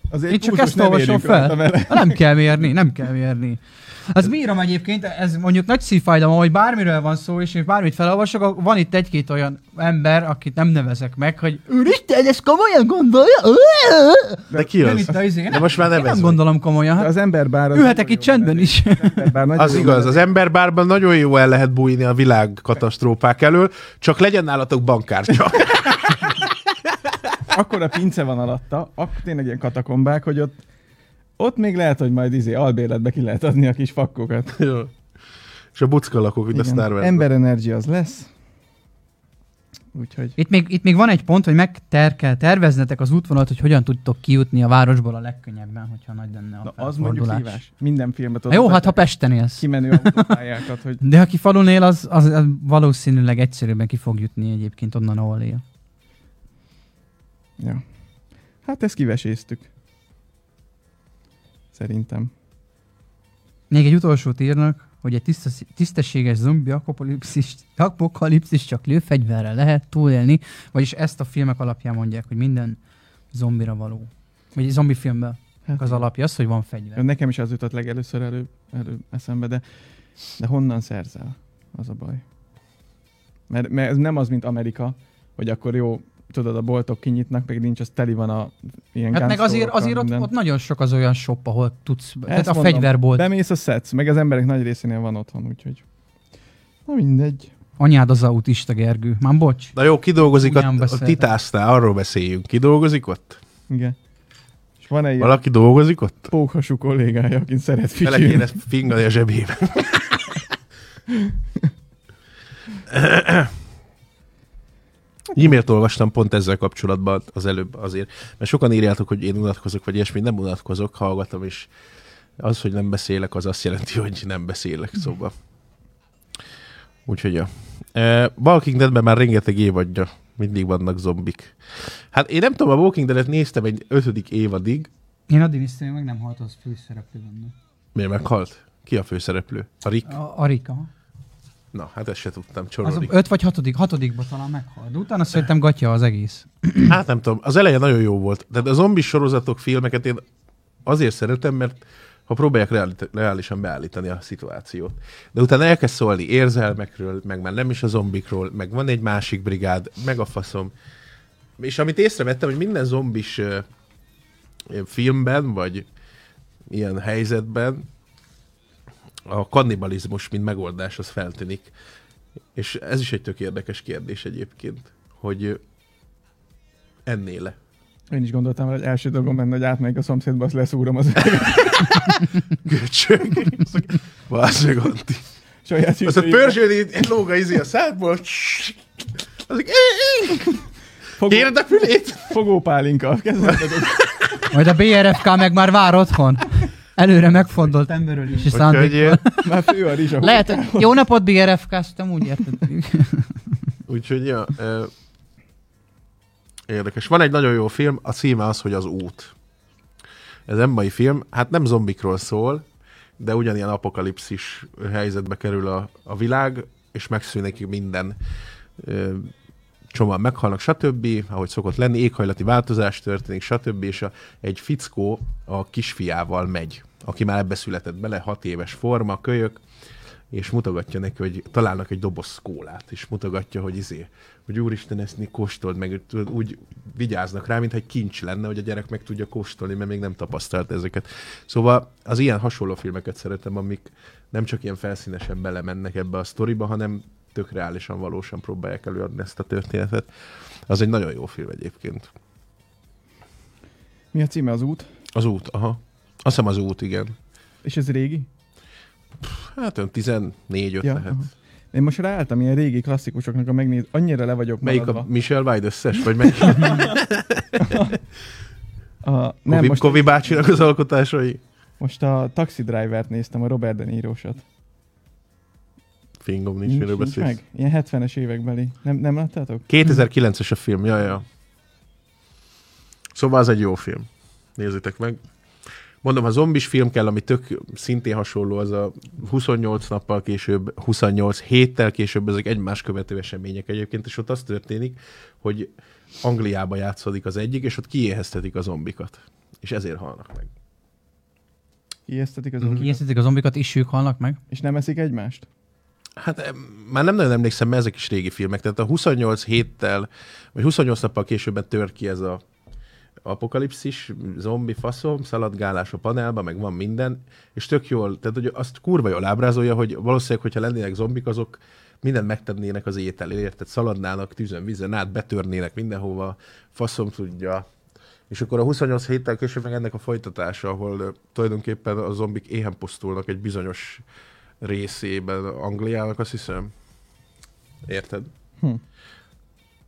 Azért én csak ezt olvasom fel. Nem kell mérni, nem kell mérni. Ezt bírom egyébként, ez mondjuk nagy szívfájdalom, hogy bármiről van szó, és bármit felolvasok, van itt egy-két olyan ember, akit nem nevezek meg, hogy Úristen, ez komolyan gondolja? De ki az? De most már nevezve. Én nem gondolom komolyan. Az emberbár... Ülhetek itt csendben is. Az igaz, az emberbárban nagyon jó el lehet bújni a világ katasztrófák elől, csak legyen nálatok bankkártya. Akkor a pince van alatta, tényleg ilyen katakombák, hogy ott még lehet, hogy majd albérletbe ki lehet adni a kis fakkókat. Jó. És a bucka lakók, mint igen, a Star Wars. Emberenergia az lesz. Úgyhogy... Itt még van egy pont, hogy kell terveznetek az útvonalat, hogy hogyan tudtok kijutni a városból a legkönnyebben, hogyha nagy lenne a felfordulás. Az mondjuk hívás. Minden filmet ott. Jó, hát ha Pesten élsz. Kimenő autópályákat. Hogy... De aki falun él, az valószínűleg egyszerűbben ki fog jutni egyébként onnan, ahol él. Ja. Hát ezt kiveséztük. Szerintem. Még egy utolsót írnak, hogy egy tisztességes zombi apokalipszis csak lőfegyverrel lehet túlélni, vagyis ezt a filmek alapján mondják, hogy minden zombira való. Vagy egy zombi filmben az alapja az, hogy van fegyver. Nekem is az jutott legelőször előbb eszembe, de honnan szerzel? Az a baj. Mert ez nem az, mint Amerika, hogy akkor jó, tudod, a boltok kinyitnak, meg nincs, az teli van a ilyen hát meg azért ott nagyon sok az olyan shop, ahol tudsz, tehát a fegyverbolt. Bemész a szedsz, meg az emberek nagy részénél van otthon, úgyhogy na mindegy. Anyád az autista, Gergő. Már bocs. Na jó, kidolgozik a titásznál, arról beszéljünk. Kidolgozik ott? Igen. És van egy valaki dolgozik ott? Pókhasú kollégája, akin szeret figyelni. Fele kéne fingalni a zsebében. E-mailt olvastam pont ezzel kapcsolatban az előbb azért, mert sokan írjátok, hogy én unatkozok, vagy ilyesmi, nem unatkozok, hallgatom, és az, hogy nem beszélek, az azt jelenti, hogy nem beszélek szóba. Úgyhogy ja. Walking Deadben már rengeteg évadja, mindig vannak zombik. Hát én nem tudom, a Walking Deadet néztem egy 5. évadig. Én addig néztem, meg nem halt az főszereplő benne. Miért meghalt? Ki a főszereplő? A Rick? A Rick, aha. Na, hát ezt se tudtam, csorodik. 5 vagy 6-ba talán meghalt. Utána szerintem gatya az egész. Hát nem tudom, az eleje nagyon jó volt. Tehát a zombis sorozatok, filmeket én azért szeretem, mert ha próbálják reálisan beállítani a szituációt. De utána elkezd szólni érzelmekről, meg már nem is a zombikról, meg van egy másik brigád, meg a faszom. És amit észrevettem, hogy minden zombis filmben, vagy ilyen helyzetben, a kannibalizmus, mint megoldás, az feltűnik. És ez is egy tök érdekes kérdés egyébként, hogy ennél-e? Én is gondoltam, hogy első dolgom benne, hogy átmegyek a szomszédba, azt leszúrom az öveget. Köcsög. Vászeg, Antti. Azt a pörzsőn lóga a szádból. Azok... Éred a fülét? Fogópálinka. Majd a BRFK meg már vár otthon. Előre megfondolt emberről is, és szándékkal. Már fő a rizsa. Lehet, hogy jó napot, BRFK-ztam, úgy értettük. Úgyhogy, ja, érdekes. Van egy nagyon jó film, a címe az, hogy Az út. Ez embai film, hát nem zombikról szól, de ugyanilyen apokalipszis helyzetbe kerül a világ, és megszűnik minden. Csomóan meghalnak, stb., ahogy szokott lenni, éghajlati változás történik, stb., és egy fickó a kisfiával megy, aki már ebbe született bele, 6 éves forma, kölyök, és mutogatja neki, hogy találnak egy doboz kólát, és mutogatja, hogy hogy úristen, ezt kóstold meg, úgy vigyáznak rá, mintha egy kincs lenne, hogy a gyerek meg tudja kóstolni, mert még nem tapasztalt ezeket. Szóval az ilyen hasonló filmeket szeretem, amik nem csak ilyen felszínesen belemennek ebbe a sztoriba, hanem tök reálisan, valósan próbálják előadni ezt a történetet. Az egy nagyon jó film egyébként. Mi a címe? Az út? Az út, aha. Azt hiszem Az út, igen. És ez régi? Hát olyan 14-5 lehet. Aha. Én most ráálltam ilyen régi klasszikusoknak, annyira le vagyok maradva. Melyik a Michelle Wilde-összes? Vagy melyik? Kovi bácsinak az alkotásai? Most a Taxi Drivert néztem, a Robert De Niro-sat. Fingom nincs, miről beszélsz. Meg? Ilyen 70-es évekbeli. Nem láttátok? 2009-es a film, jajjá. Szóval ez egy jó film. Nézzétek meg. Mondom, ha zombis film kell, ami tök szintén hasonló, az a 28 nappal később, 28 héttel később, ezek egymás követő események egyébként, és ott az történik, hogy Angliában játszódik az egyik, és ott kiéheztetik a zombikat. és ezért halnak meg. Ijesztetik a zombikat. Ijesztetik a zombikat, és ők halnak meg. És nem eszik egymást? Hát már nem nagyon emlékszem, mert ezek is régi filmek. Tehát a 28 héttel, vagy 28 nappal későbben tör ki ez a apokalipszis, zombi faszom, szaladgálás a panelba, meg van minden, és tök jól, tehát hogy azt kurva jól ábrázolja, hogy valószínűleg, hogyha lennének zombik, azok mindent megtennének az ételért, tehát szaladnának tűzön, vízen át, betörnének mindenhova, faszom tudja. És akkor a 28 héttel később meg ennek a folytatása, ahol tulajdonképpen a zombik éhen pusztulnak egy bizonyos részében Angliának, azt hiszem. Érted?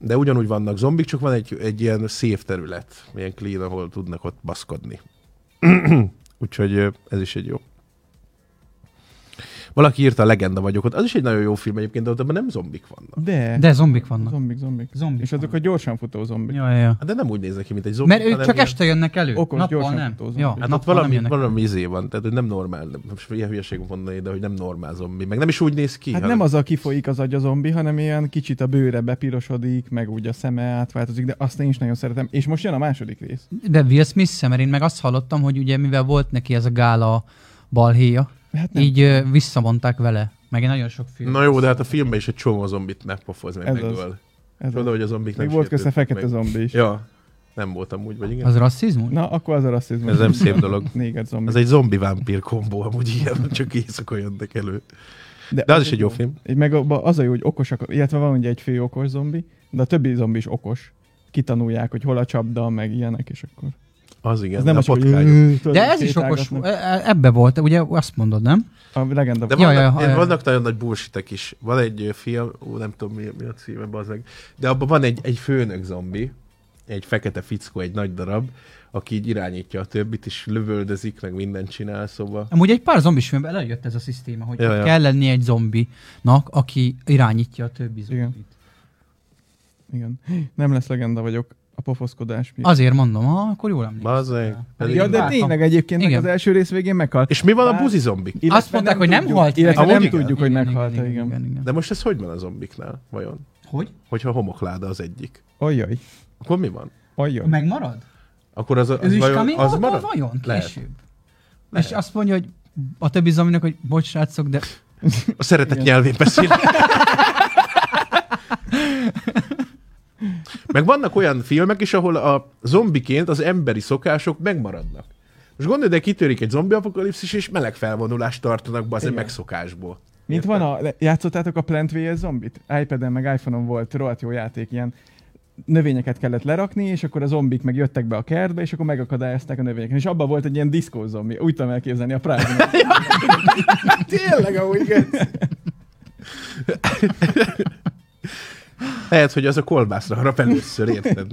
De ugyanúgy vannak zombik, csak van egy ilyen szép terület, ilyen clean, ahol tudnak ott baszkodni. Úgyhogy ez is egy jó. Valaki írta, legenda vagyok ott. Az is egy nagyon jó film egyébként, de ott abban nem zombik vannak. De zombik vannak. Zombik és azok a gyorsan futó zombik. Ja. Hát de nem úgy néznek ki, mint egy zombi. Mert ők csak ilyen... este jönnek elő. Okos, nappal nem. Ja, hát nappal valami izé van, tehát hogy nem normál. Most ilyen hülyeségünk mondani, de hogy nem normál zombi. Meg nem is úgy néz ki. Hát hanem... nem az a kifolyik az agy a zombi, hanem ilyen kicsit a bőre bepirosodik, meg úgy a szeme átváltozik, de azt én is nagyon szeretem. És most jön a második rész. De Will Smith, mert én meg azt hallottam, hogy ugye mivel volt neki ez a gála balhéja, hát így visszamondták vele, meg egy nagyon sok film. Na jó, de hát a filmben is egy csomó zombit megpofoz, meg megöl. Csoda, hogy a zombik nem volt közte fekete meg. Zombi is. Ja, nem voltam úgy, vagy igen. Az rasszizmus? Na, akkor az a rasszizmus. Ez nem szép dolog. Ez egy zombi-vámpír kombó, amúgy ilyen, csak éjszaka jönnek elő. De az is egy jó film. Meg az a jó, hogy okosak, illetve van ugye egy fél okos zombi, de a többi zombi is okos. Kitanulják, hogy hol a csapda, meg ilyenek, és akkor... Az igen, nem a patkány. De ez is okos, ebbe volt, ugye azt mondod, nem? A legenda. De vannak nagyon nagy bullshitek is. Van egy film, nem tudom mi a címe, bazeg. De abban van egy főnök zombi, egy fekete fickó, egy nagy darab, aki így irányítja a többit, és lövöldözik, meg mindent csinál, szóval. Amúgy egy pár zombis filmben előjött ez a szisztéma, hogy kell lenni egy zombinak, aki irányítja a többi zombit. Igen. Nem lesz legenda vagyok. A pofoszkodás. Azért mondom, akkor jól emlékszem. Ja, de tényleg egyébként az első rész végén meghalt. És mi van a buzi zombik? Azt mondták, hogy nem halt. Illetve nem tudjuk, hogy meghalt. De most ez hogy van a zombiknál, vajon? Hogy? Hogyha homokláda az egyik. Ajjaj. Akkor mi van? Ajjaj. Megmarad? Akkor az vajon később? És azt mondja, hogy a többi zombinak, hogy bocs, srácok, de... A szeretet nyelvén beszél. Meg vannak olyan filmek is, ahol a zombiként az emberi szokások megmaradnak. Most gondolj, de kitörik egy zombi apokalipszis, és meleg felvonulást tartanak be az egy megszokásból. Mint van játszottátok a Plant vs. Zombit? iPad-en meg iPhone-on volt rohadt jó játék, ilyen növényeket kellett lerakni, és akkor a zombik meg jöttek be a kertbe, és akkor megakadályozták a növényeket. És abban volt egy ilyen diszkó zombi. Úgy tudom elképzelni a Pride-nál. Tényleg, amúgy. Lehet, hogy az a kolbászra harap először, érted?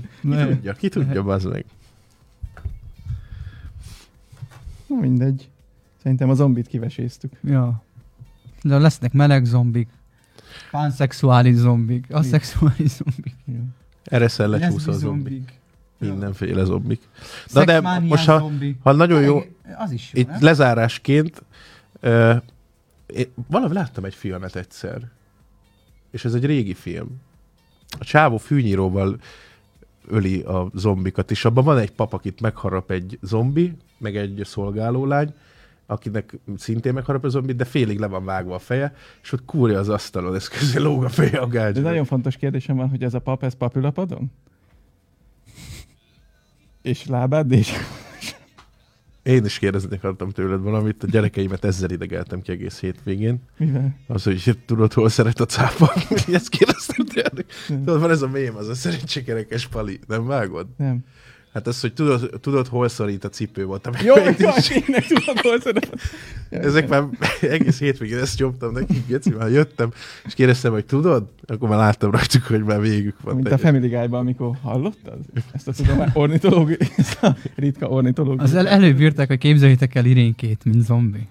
Ki tudja, bazd meg. Na mindegy. Szerintem a zombit kiveséztük. Ja. De lesznek meleg zombik, panszexuális zombik, aszexuális zombik. Ja. Erre szellet húsz a zombik. Mindenféle zombik. Na de most, ha nagyon jó, az is jó, itt nem? Lezárásként valahogy láttam egy filmet egyszer, és ez egy régi film. A csávó fűnyíróval öli a zombikat, és abban van egy pap, akit megharap egy zombi, meg egy szolgálólány, akinek szintén megharap a zombi, de félig le van vágva a feje, és ott kúrja az asztalon, ez közé lóg a feje a gágyban. De nagyon fontos kérdésem van, hogy ez a pap, ez papülapadon? És lábád, és... Én is kérdezni akartam tőled valamit, a gyerekeimet ezzel idegeltem ki egész hétvégén. Mivel? Az, hogy tudod, hol szeret a cápa. Ezt kérdeztem tőled. Tudod, van ez a mém, az a szerint sikerekes pali. Nem vágod? Nem. Hát az, hogy tudod hol szorít a cipő volt. Tényleg tudod, hol szorít. Ezek már egész hétvégén ezt nyomtam nekik, Geci, már jöttem, és kérdeztem, hogy tudod? Akkor már láttam rajtuk, hogy már végük van. Mint a Family Guy-ban, amikor hallottad? Ezt a tudom, ornitológia, ezt a ritka ornitológia. Az előbb írták, hogy képzeljétek el Irénkét, mint zombi.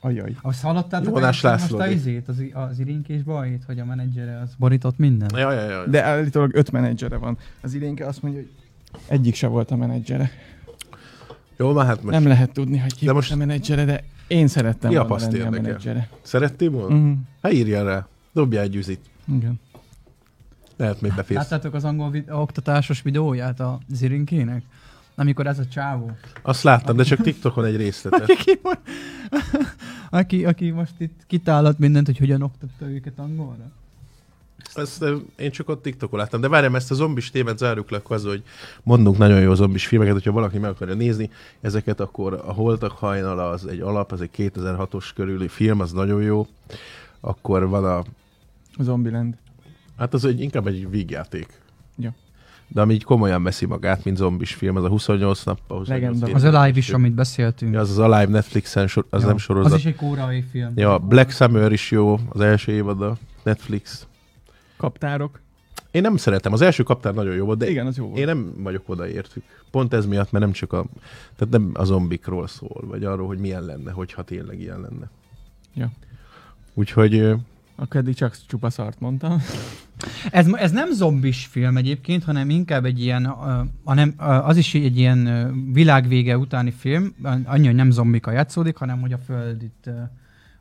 Ajaj. Azt hallottátok, hogy most a izét, az Irinkés bajét, hogy a menedzsere az borított minden. Jaj. De állítólag 5 menedzsere van. Az Irénke azt mondja, hogy egyik se volt a menedzsere. Jó, már hát most... Nem lehet tudni, hogy ki most... a menedzsere, de én szerettem volna lenni a menedzsere. Szerettél volna? Uh-huh. Hát írjál rá. Dobjál egy üzit. Igen. Lehet, még beférsz. Láttátok az angol oktatásos videóját a Zirinkének? Amikor ez a csávó. Azt láttam, de csak TikTokon egy részletet. Aki most itt kitállalt mindent, hogy hogyan oktatta őket angolra. Ezt én csak ott TikTokon láttam, de várjam, ezt a zombis témát zárjuk le, az, hogy mondunk nagyon jó zombis filmeket, hogyha valaki meg akarja nézni ezeket, akkor a Holtak hajnala az egy alap, ez egy 2006-os körüli film, az nagyon jó. Akkor van a Zombieland. Hát az inkább egy vígjáték. Ja. De ami így komolyan veszi magát, mint zombis film, az a 28 nap. Az Alive is, amit beszéltünk. Ja, az az Alive Netflixen, az jó, nem sorozat. Az is egy koreai film. Ja, Black Summer is jó, az első évada, Netflix. Kaptárok. Én nem szeretem. Az első kaptár nagyon jó volt, de igen, az jó volt. Én nem vagyok odaértük. Pont ez miatt, mert nem csak tehát nem a zombikról szól, vagy arról, hogy milyen lenne, hogyha tényleg ilyen lenne. Ja. Úgyhogy... Akkor eddig csak csupa szart mondtam. Ez nem zombis film egyébként, hanem inkább egy ilyen, az is egy ilyen világvége utáni film, annyi, hogy nem zombika játszódik, hanem hogy a Föld itt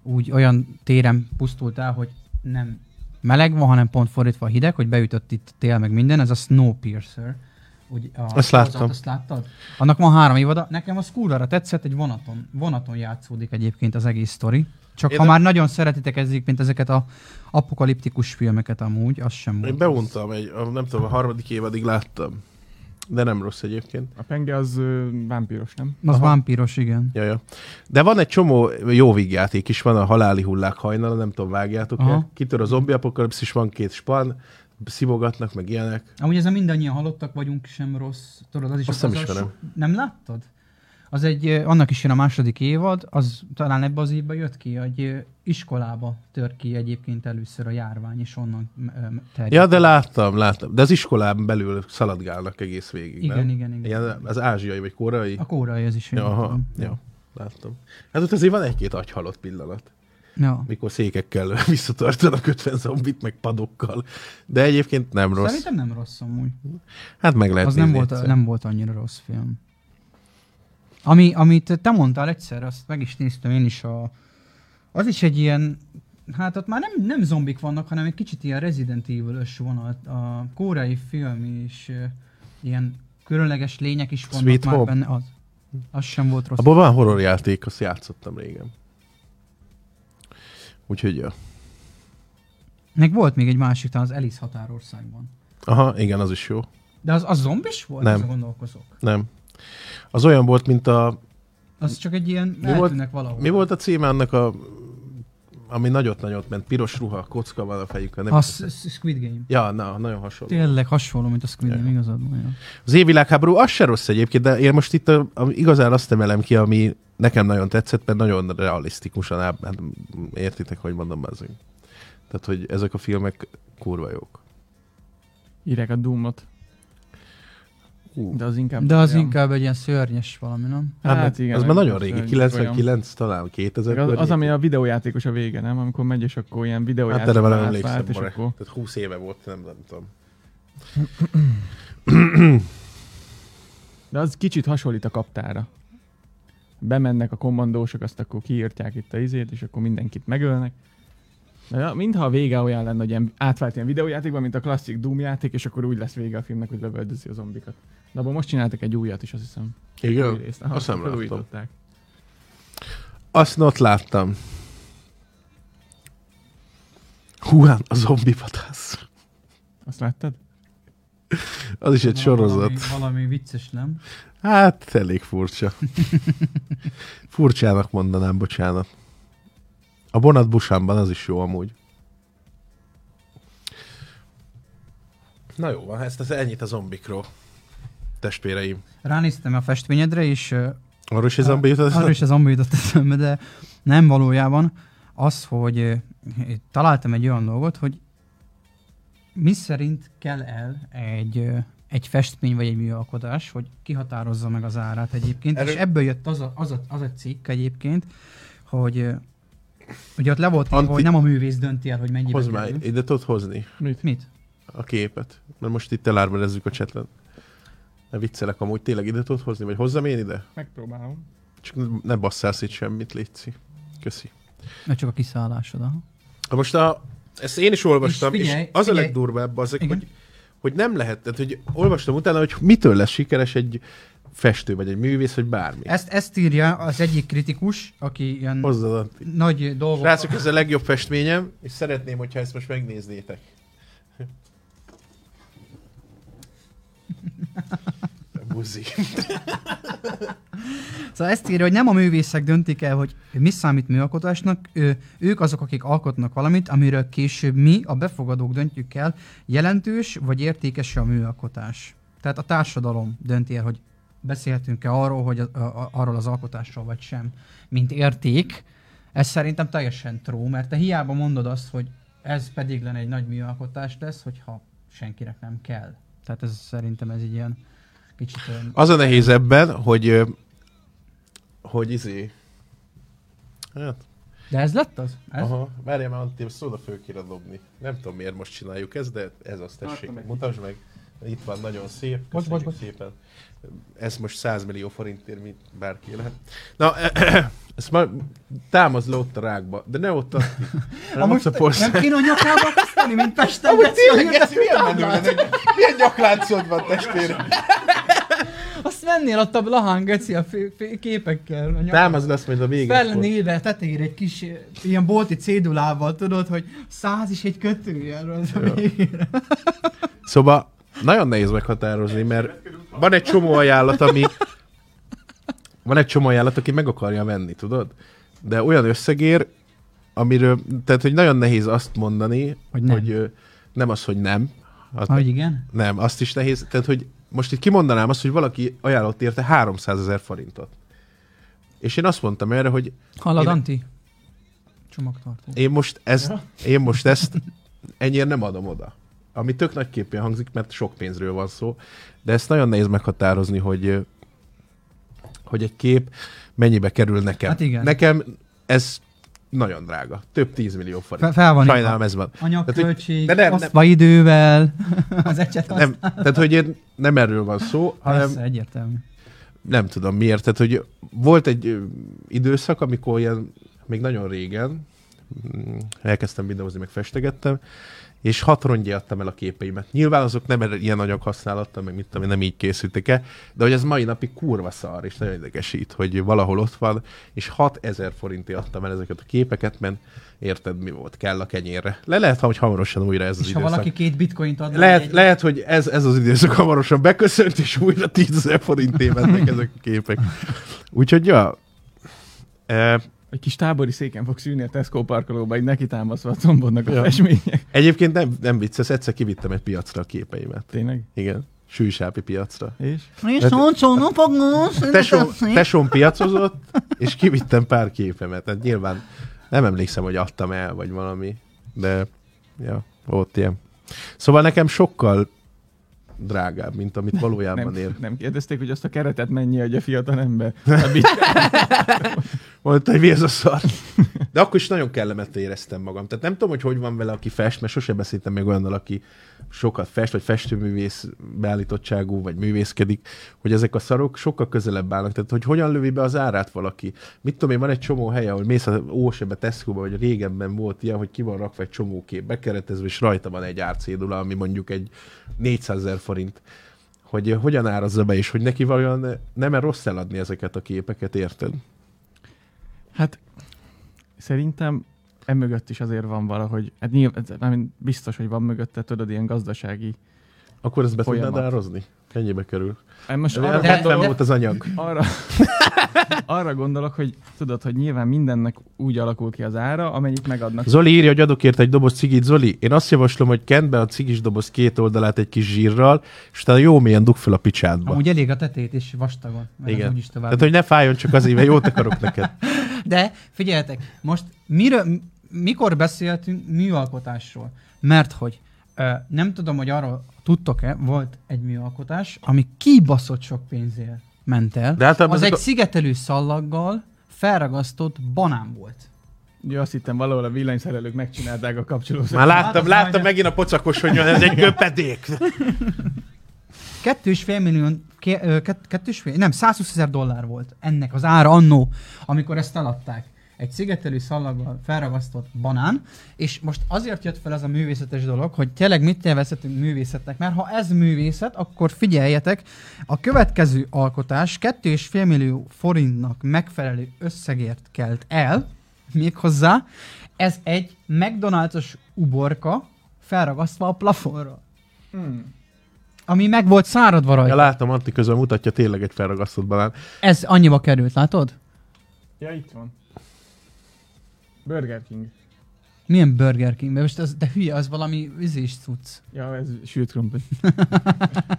úgy olyan téren pusztult el, hogy nem meleg van, hanem pont fordítva hideg, hogy beütött itt tél meg minden, ez a Snowpiercer. Azt láttam. Azt láttad? Annak van 3 évada, nekem az kurvára tetszett, egy vonaton játszódik egyébként az egész sztori. Csak én ha már nagyon szeretitek mint ezeket az apokaliptikus filmeket amúgy, az sem volt. Én beuntam, nem tudom, a 3. évadig láttam. De nem rossz egyébként. A penge az vámpíros, nem? Az vámpíros, igen. Jaja. De van egy csomó jó vígjáték is, van a Haláli hullák hajnala, nem tudom, vágjátok el. Kitör a zombi apokalipszis, is van 2 span, szivogatnak, meg ilyenek. Amúgy ez a mindannyian halottak vagyunk, sem rossz. Tudod, az is azt nem ismerem. Nem láttad? Az annak is jön a 2. évad, az talán ebbe az évben jött ki, hogy iskolába tör ki egyébként először a járvány, és onnan terjed. Ja, de láttam. De az iskolában belül szaladgálnak egész végig, igen. Az ázsiai vagy koreai? A koreai az is. Ja, láttam. Hát ott azért van 1-2 agyhalott pillanat. Ja. Mikor székekkel visszatartanak 50 zombit, meg padokkal. De egyébként nem rossz. Szerintem nem rossz amúgy. Hát meg lehet az nem volt annyira rossz film. Amit te mondtál egyszer, azt meg is néztem én is. Az is egy ilyen, hát ott már nem zombik vannak, hanem egy kicsit ilyen Resident Evil-ös vonal. A koreai film is ilyen különleges lények is vannak Sweet már Home. Benne. Az sem volt rossz. Abban van horrorjáték, azt játszottam régen. Úgyhogy ja. Meg volt még egy másik, talán az Alice határországban. Aha, igen, az is jó. De az zombis volt? Nem. Gondolkozok. Nem. Az olyan volt, mint a... Az csak egy ilyen eltűnnek valahol. Mi volt a címe annak ami nagyot-nagyot ment? Piros ruha, kocka van a fejükön. A Squid Game. Ja, nagyon hasonló. Tényleg hasonló, mint a Squid Game, igazad van. Az évvilágháború, az se rossz egyébként, de én most itt igazán azt emelem ki, ami nekem nagyon tetszett, mert nagyon realisztikusan hát értitek, hogy mondom azért. Tehát, hogy ezek a filmek kurva jók. Írják a Doom-ot. De az inkább egy ilyen szörnyes valami, nem? Hát igen, az már nagyon régi, 99 talán, 2000. Az, ami a videójátékos a vége, nem? Amikor megy, és akkor ilyen videójátékos átvált, és akkor... Tehát 20 éve volt, nem tudom. De az kicsit hasonlít a kaptára. Bemennek a kommandósok, azt akkor kiírtják itt a izét, és akkor mindenkit megölnek. De mintha a vége olyan lenne, hogy ilyen átvált ilyen videójátékban, mint a klasszik Doom játék, és akkor úgy lesz vége a filmnek, hogy lövöldözi a zombikat. De abban most csináltak egy újat is, azt hiszem. Igen? Azt nem láttam. Azt not láttam. Juan a zombivadász. Azt láttad? Az is egy sorozat. Valami vicces, nem? Hát elég furcsa. Furcsának mondanám, bocsánat. A Vonat Busanban az is jó amúgy. Na jó, van, ez ennyit a zombikról, testvéreim. Ránéztem a festményedre, és... Arról is egy zombi jutott eszembe? Arról is egy zombi jutott eszembe, de nem valójában. Az, hogy találtam egy olyan dolgot, hogy mi szerint kell el egy festmény vagy egy műalkotás, hogy kihatározza meg az árát egyébként. Erről... És ebből jött az a cikk egyébként, hogy... Ugye ott le volt írva, hogy nem a művész dönti el, hogy mennyibe kerül. Hozd már, ide tudod hozni. Mit? A képet. Mert most itt elárverezzük a csetlen. Ne viccelek amúgy, tényleg ide tudod hozni? Vagy hozzam én ide? Megpróbálom. Csak ne basszál szét semmit, létszi. Köszi. Mert csak a kiszállásod, aha. Most ezt én is olvastam, és az a legdurvább, hogy nem lehet, hogy olvastam utána, hogy mitől lesz sikeres egy festő, vagy egy művész, vagy bármi. Ezt írja az egyik kritikus, aki ilyen hozzadat nagy dolgok... Srácok, ez a legjobb festményem, és szeretném, hogyha ezt most megnéznétek. Buzi. Szóval ezt írja, hogy nem a művészek döntik el, hogy mi számít műalkotásnak, ők azok, akik alkotnak valamit, amiről később mi, a befogadók döntjük el, jelentős vagy értékes a műalkotás. Tehát a társadalom dönti el, hogy beszélhetünk-e arról, hogy arról az alkotásról vagy sem, mint érték. Ez szerintem teljesen tró, mert te hiába mondod azt, hogy ez pedig lenne egy nagy műalkotás lesz, hogyha senkinek nem kell. Tehát ez szerintem ez így ilyen kicsit... Az a nehéz ebben, hogy izé... Hát. De ez lett az? Ez? Aha, várjál már, Antém, szóda föl kéne dobni. Nem tudom, miért most csináljuk ezt, de ez azt tessék. Meg. Mutasd meg. Itt van, nagyon szép. Köszönjük szépen. Ez most 100 millió forintért, mint bárki lehet. Na, ezt már támaszd le ott a rákba, de ne ott azt ki. Nem kéne a nyakába kisztani, mint Pesten. Amúgy tényleg ez milyen menő? Milyen nyakláncod van, testvére? Azt mennél ott a Blahán, Geci, a képekkel. Támaszd lesz majd a végén. Felnéve tetejére egy kis ilyen bolti cédulával, tudod, hogy 100 is egy kötőjelről az a végére. Szóval nagyon nehéz meghatározni, mert van egy csomó ajánlat, aki meg akarja venni, tudod? De olyan összegér, amiről, tehát hogy nagyon nehéz azt mondani, hogy nem, hogy, nem az, hogy nem. Az, hogy igen? Nem, azt is nehéz. Tehát, hogy most itt kimondanám azt, hogy valaki ajánlott érte 300 000 forintot. És én azt mondtam erre, hogy... Hallad, Anti? Csomagtartó. Én most ezt ennyire nem adom oda. Ami tök nagyképpen hangzik, mert sok pénzről van szó, de ezt nagyon nehéz meghatározni, hogy egy kép mennyibe kerül nekem. Hát igen. Nekem ez nagyon drága. Több 10 millió forint. Sajnálom, ez van. Anyagköltség, osztva idővel, az ecset használ. Tehát, hogy nem erről van szó, hanem... Persze, egyértelmű. Nem tudom miért. Tehát, hogy volt egy időszak, amikor ilyen, még nagyon régen, elkezdtem videózni, meg festegettem, és 6 rongyé adtam el a képeimet. Nyilván azok nem ilyen anyaghasználattal, meg mit tudom, nem így készültek el, de hogy ez mai napig kurva szar, és nagyon idegesít, hogy valahol ott van, és 6000 forintért adtam el ezeket a képeket, mert érted, mi volt, kell a kenyérre. Lehet, hogy hamarosan újra ez és az időszak. És ha valaki 2 bitcoint adna... Lehet, hogy ez az időszak hamarosan beköszönt, és újra 10 000 forintért mennek ezek a képek. Úgyhogy, ja... Egy kis tábori széken fogsz ülni a Tesco parkolóba, így neki támaszva a combodnak a festmények. Egyébként nem vicces, egyszer kivittem egy piacra a képeimet. Tényleg? Igen. Sűsápi piacra. És szóval fogom! Tesóm piacozott, és kivittem pár képemet. Tehát nyilván nem emlékszem, hogy adtam el, vagy valami. De, ja, volt ilyen. Szóval nekem sokkal drágább, mint amit valójában ér. Nem kérdezték, hogy azt a keretet mennyi adja a fiatal ember? Mondta, hogy mi ez a szar. De akkor is nagyon kellemetlen éreztem magam. Tehát nem tudom, hogy van vele, aki fest, mert sose beszéltem még olyannal, aki sokat fest, vagy festőművész beállítottságú, vagy művészkedik, hogy ezek a szarok sokkal közelebb állnak. Tehát, hogy hogyan lövi be az árát valaki. Mit tudom én, van egy csomó helye, ahol mész az Ósebe, Tesco-ba, vagy régebben volt ilyen, hogy ki van rakva egy csomó kép bekeretezve, és rajta van egy árcédula, ami mondjuk egy 400 000 forint. Hogy hogyan árazza be, és hogy neki valójában nem-e rossz eladni ezeket a képeket, érted? Hát szerintem emögött is azért van valahogy, hát nyilván biztos, hogy van mögötte, tudod, ilyen gazdasági Akkor ezt be tudnád árazni? Ennyibe kerül? Most arra volt az anyag. Arra gondolok, hogy tudod, hogy nyilván mindennek úgy alakul ki az ára, amennyit megadnak. Zoli írja, hogy adok érte egy doboz cigit. Zoli, én azt javaslom, hogy kend be a cigis doboz 2 oldalát egy kis zsírral, és utána jó mélyen dugd fel a picsádba. Amúgy elég a tetejét és vastagon. Igen. Tehát, hogy ne fájjon csak azért, mert jót akarok neked. De figyeljetek, most mikor beszéltünk műalkotásról? Mert hogy nem tudom, hogy arról tudtok-e, volt egy műalkotás, ami kibaszott sok pénzért ment el. De az egy szigetelő szallaggal felragasztott banán volt. Ja, azt hittem valahol a villanyszerelők megcsinálták a kapcsolószágot. Már láttam megint a pocakos, hogy ez egy köpedék. 120 000 dollár volt ennek az ára annó, amikor ezt eladták. egy szigetelő szalaggal felragasztott banán, és most azért jött fel ez a művészetes dolog, hogy tényleg mit nevezhetünk művészetnek, mert ha ez művészet, akkor figyeljetek, a következő alkotás 2,5 millió forintnak megfelelő összegért kelt el, méghozzá ez egy McDonald's-os uborka felragasztva a plafonra. Ami meg volt száradva rajta. Ja, látom, Antti közben mutatja, tényleg egy felragasztott banán. Ez annyiba került, látod? Ja, itt van. Burger King. Milyen Burger King? Most az, de hülye, az valami vizés cucc. Ja, ez sült krumpli.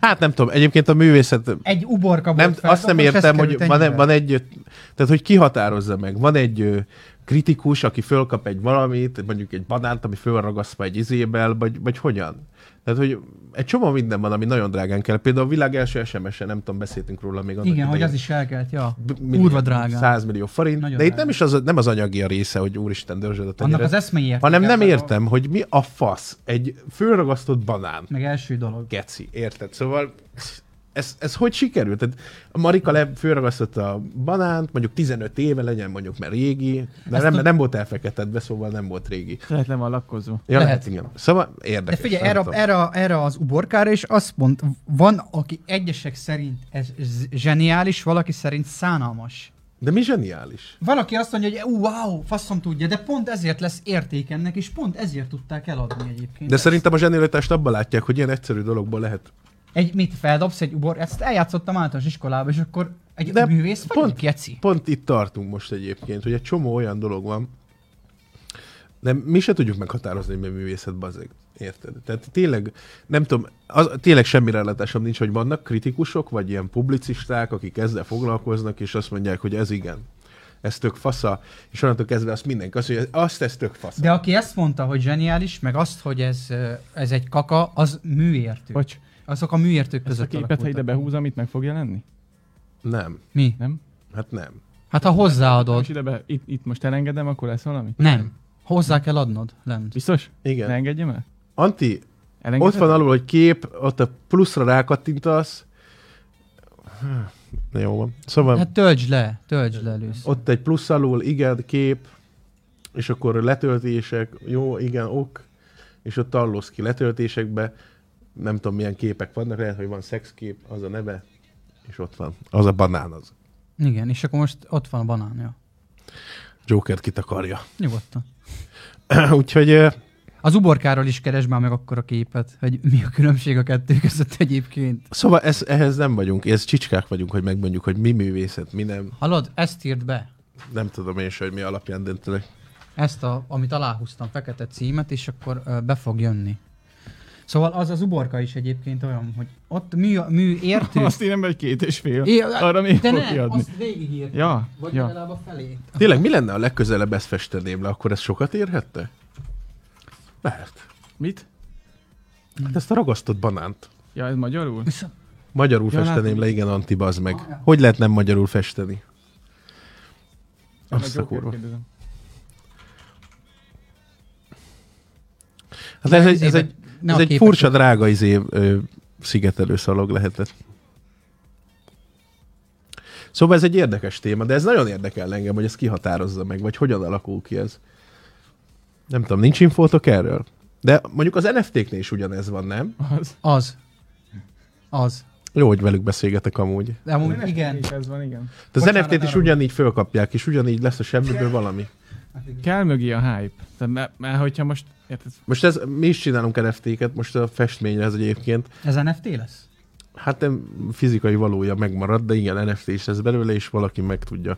Hát nem tudom, egyébként a művészet... Egy uborka nem, volt fel. Azt nem értem, hogy van egy... Tehát, hogy kihatározza meg. Van egy kritikus, aki fölkap egy valamit, mondjuk egy banánt, ami fölragasztva egy izével, vagy hogyan? Tehát, hogy egy csomó minden van, ami nagyon drágán kell. Például a világ első SMS-en, nem tudom, beszéltünk róla még. Igen, idején, hogy az is elkelt, ja. Kurva drágán. 100 millió forint. Nagyon de drágán. Itt nem is az anyagi a része, hogy úristen dörzsöd a tenyeret. Annak az eszmélyek. Hanem nem értem, hogy mi a fasz egy fölragasztott banán. Meg első dolog. Geci, érted? Szóval... Ez hogy sikerült? Tehát Marika fölragasztotta a banánt, mondjuk 15 éve legyen, mondjuk már régi, de nem volt elfeketedve, szóval nem volt régi. Lehet nem van lakkozva. Ja, lehet, igen. Szóval érdekes. De figyelj, erre az uborkára is azt mond, van, aki egyesek szerint ez zseniális, valaki szerint szánalmas. De mi zseniális? Valaki azt mondja, hogy wow, faszom tudja, de pont ezért lesz érték ennek, és pont ezért tudták eladni egyébként. De szerintem a zsenialitást abban látják, hogy ilyen egyszerű dologból lehet. Mit feldobsz egy ubor? Ezt eljátszottam általános iskolában, és akkor egy de művész vagyok, jeci. Pont itt tartunk most egyébként, hogy egy csomó olyan dolog van, de mi se tudjuk meghatározni, hogy mi művészet, bazeg. Érted? Tehát tényleg, nem tudom, tényleg semmi rálátásom nincs, hogy vannak kritikusok, vagy ilyen publicisták, akik ezzel foglalkoznak, és azt mondják, hogy ez igen. Ez tök fasza, és onnantól kezdve azt mindenki azt, hogy ez tök fasza. De aki ezt mondta, hogy zseniális, meg azt, hogy ez egy kaka, az műértő. Bocs. Azok a műértők között alakultak. Ezt a képet, ha ide behúzom, itt meg fog jelenni? Nem. Mi? Nem? Hát nem. Hát ha hozzáadod. És itt most elengedem, akkor lesz valami? Nem. Hozzá kell adnod, Lent. Biztos? Igen. Ne engedjem el? Anti, ott van alul, hogy kép, ott a pluszra rákattintasz. Na jó van. Szóval... Hát töltsd le először. Ott egy plusz alul, igen, kép, és akkor letöltések, jó, igen, ok, és ott tallózz ki letöltésekbe. Nem tudom, milyen képek vannak, lehet, hogy van szexkép, az a neve, és ott van. Az a banán az. Igen, és akkor most ott van a banán, ja. Jokert kitakarja. Nyugodtan. Úgyhogy... Az uborkáról is keresd már meg akkor a képet, hogy mi a különbség a kettő között egyébként. Szóval ehhez nem vagyunk, ez csicskák vagyunk, hogy megmondjuk, hogy mi művészet, mi nem. Hallod, ezt írd be. Nem tudom én is, hogy mi alapján döntelek. Ezt, amit aláhúztam, fekete címet, és akkor be fog jönni. Szóval az uborka is egyébként olyan, hogy ott műértő... Azt én nem vagy 2,5. Arra még fogja adni. De nem, azt végigírtam. Ja, vagy legalább a felé. Tényleg, mi lenne a legközelebb, ezt festeném le? Akkor ez sokat érhette? Lehet. Mit? Hát ezt a ragasztott banánt. Ja, ez magyarul? Magyarul ja, festeném látom. Le, igen, Anti, bazd meg. Ah, ja. Hogy lehet nem magyarul festeni? Azt a kurva. Hát ez egy... Ez egy furcsa drága szigetelő szalag lehetett. Szóval ez egy érdekes téma, de ez nagyon érdekel engem, hogy ez kihatározza meg, vagy hogyan alakul ki ez. Nem tudom, nincs infótok erről? De mondjuk az NFT-knél is ugyanez van, nem? Az. Jó, hogy velük beszélgetek amúgy. De amúgy igen. Ez van, igen. De az NFT-t is ugyanígy fölkapják, és ugyanígy lesz a semmiből valami. Kell mögé a hype. Mert hogyha most... Érted? Most mi is csinálunk NFT-ket, most a festményre ez egyébként. Ez NFT lesz? Hát nem fizikai valója megmarad, de igen, NFT is lesz belőle, és valaki meg tudja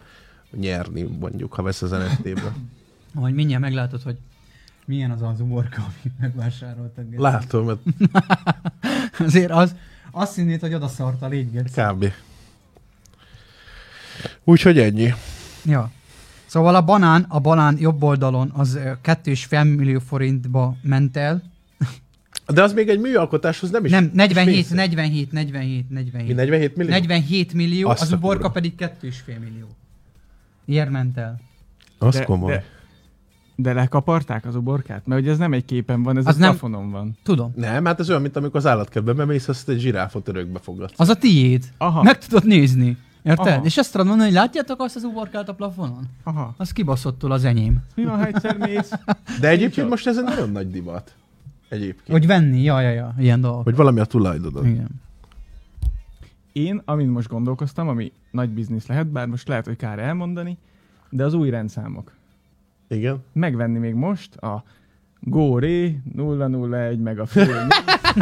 nyerni, mondjuk, ha vesz az NFT-ből. Ahogy mindjárt meglátod, hogy milyen az uborka, amit megvásároltak. Látom, mert... Azért azt hinnéd, hogy odaszart a légy. Kb. Úgyhogy ennyi. Ja. Szóval a banán jobb oldalon az 2,5 millió forintba ment el. De az még egy műalkotáshoz nem is. Nem, 47 millió? 47 millió, az uborka pedig 2,5 millió. Ilyen ment el. Az komoly. De lekaparták az uborkát? Mert ugye ez nem egy képen van, ez az a plafonon van. Tudom. Nem, hát ez olyan, mint amikor az állatkertbe bemész, azt egy zsiráfot örökbe fogadsz. Az a tiéd. Aha. Meg tudod nézni. Érted? Aha. És azt tudom mondani, hogy látjátok azt az uborkált a plafonon? Aha. Az kibaszottul az enyém. Mi van, ha egyszer mész? De egyébként most ez egy nagyon nagy divat. Egyébként. Hogy venni, ja, ilyen dolgok. Hogy valami a tulajdonod. Igen. Én, amin most gondolkoztam, ami nagy biznisz lehet, bár most lehet, hogy kár elmondani, de az új rendszámok. Igen. Megvenni még most a Góré, 001, meg a Főnyi, meg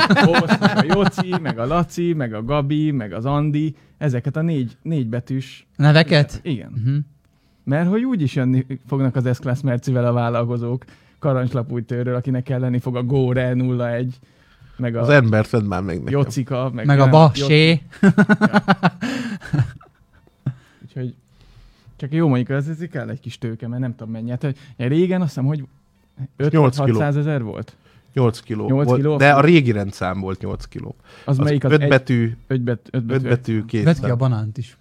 a Jóci, meg a Laci, meg a Gabi, meg az Andi, ezeket a négy betűs neveket? Igen. Uh-huh. Mert hogy úgyis jönni fognak az S-Class Mercivel a vállalkozók Karancslapújtőről, akinek kelleni fog a Góré 01, meg a az ember fedd már meg nekem. Jocika, meg a Basé. Ja. Úgyhogy csak jó mondjuk, ezért kell egy kis tőke, mert nem tudom mennyi. Hát, régen azt hiszem, hogy 500-600 ezer volt? 8 kiló. 8 volt, kiló de a régi rendszám volt 8 kiló. Az melyik az? 5 betű, 5 betű. Vedd ki a banánt is.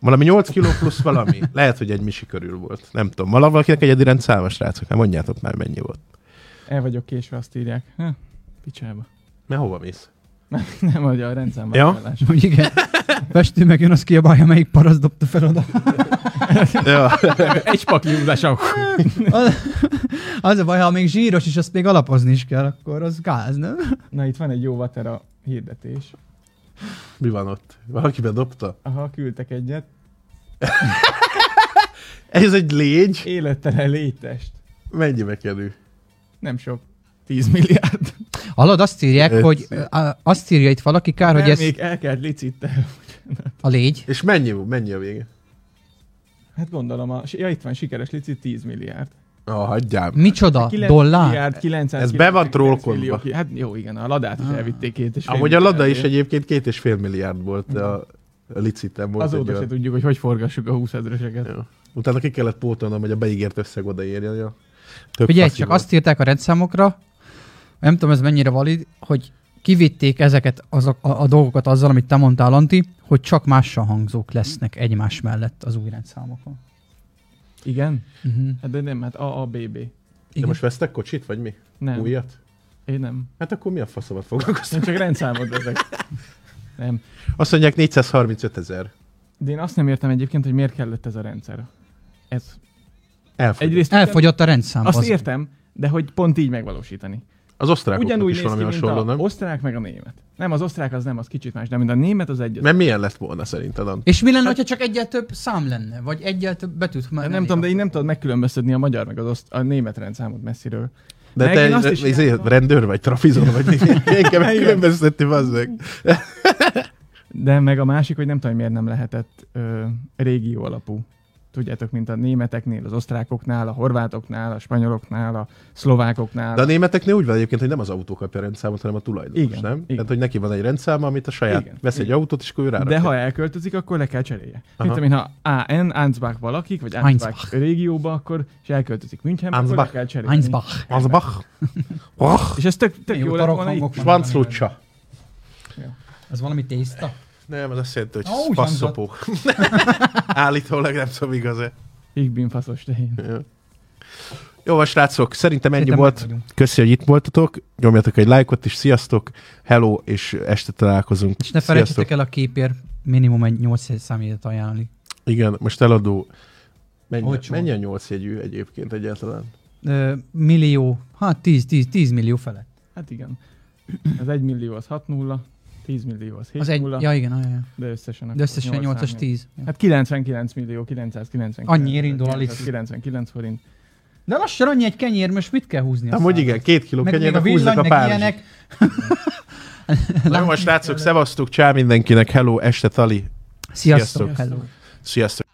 Valami 8 kiló plusz valami. Lehet, hogy egy misi körül volt. Nem tudom. Valakinek egyedi rendszáma, srácok. Nem mondjátok már, mennyi volt. El vagyok késve, azt írják. Ha? Picsába. Mert hova mész? Nem, hogy a rendszámban állás. Ja? Igen. Pestő megjön, az kiabálja, melyik paraszt dobta fel oda. Egy pakli húzása. Az a baj, ha még zsíros is, azt még alapozni is kell, akkor az gáz, nem? Na, itt van egy jó vatera hirdetés. Mi van ott? Valaki bedobta? Aha, küldtek egyet. Ez egy légy? Élettelen légytest. Mennyibe kerül? Nem sok. 10 milliárd. Hallod, azt írják, hogy azt írja itt valaki, kár, nem, hogy ez... még el kell licittel. A légy. És mennyi a vége? Hát gondolom, itt van sikeres licit, 10 milliárd. Hagyjál. Micsoda? Dollár? Ez be van trollkodva. Hát jó, igen, a Ladát is elvitték 2,5 milliárd. Amúgy a Lada is egyébként 2,5 milliárd volt a liciten. Azóta se tudjuk, hogy forgassuk a 20 ezreseket. Utána ki kellett pótolnom, hogy a beígért összeg odaérjen. Ja. Ugye, csak azt írták a rendszámokra, nem tudom ez mennyire valid, hogy kivitték ezeket a dolgokat azzal, amit te mondtál, Antti, hogy csak mással hangzók lesznek egymás mellett az új rendszámokon. Igen? Uh-huh. Hát de nem, hát AABB. De most vesztek kocsit, vagy mi? Nem. Újat? Én nem. Hát akkor mi a faszomat foglalkoztunk? Csak rendszámod ezek. Nem. Azt mondják 435 000. De én azt nem értem egyébként, hogy miért kellett ez a rendszer. Ez... Elfogyott a rendszám. Azt értem, de hogy pont így megvalósítani. Az osztrákoknak is valami hasonló, nem? Osztrák meg a német. Nem, az osztrák az nem, az kicsit más, de mint a német az egyet. Mert milyen lett volna szerinted? És mi lenne, hát... ha csak egyel több szám lenne? Vagy egyel több betűt? Már nem tudom, de én nem tudod megkülönböztetni a magyar meg a német rendszámot messziről. De meg te rendőr vagy, trafizor vagy, én kell megkülönböztetni, bazzeg. De meg a másik, hogy nem tudom, miért nem lehetett régió alapú. Tudjátok, mint a németeknél, az osztrákoknál, a horvátoknál, a spanyoloknál, a szlovákoknál. De a németeknél úgy van egyébként, hogy nem az autó kapja a rendszámot, hanem a tulajdonos, igen, nem? Igen. Tehát, hogy neki van egy rendszáma, amit a saját vesz egy autót, és akkor ő rárakja. De ha elköltözik, akkor le kell cserélje. Mint amint ha AN, Ansbach valakik, vagy Ansbach régióba, akkor és elköltözik Münchenbe, akkor le kell cserélni. Ansbach. És ez tök jó lett volna itt. Svanzlucsa. Ez valami tészta? Nem, az azt jelenti, hogy faszopó. Állítólag nem tudom, igaz-e? Ich bin faszos tehén. Jó van, srácok, szerintem ennyi volt. Köszi, hogy itt voltatok. Nyomjatok egy lájkot is. Sziasztok. Hello, és este találkozunk. És ne felejtsetek el a képért minimum egy 8 számjegyet ajánlani. Igen, most eladó. Mennyi a 8 jegyű egyébként egyáltalán? Millió. Hát 10 millió felett. Hát igen. Az 1 millió az 6-0. 10 millió az 7-0. Ja, igen. Aján. De összesen 8-as 10. Hát 99 millió, 999. Annyiért indul a licit. 99 forint. De lassan annyi egy kenyér, most mit kell húzni? Amúgy igen, 2 kiló kenyérnek húzzak a párizsit. Na most látszok, szevasztok, csá mindenkinek, hello, este tali. Sziasztok. Hello. Sziasztok.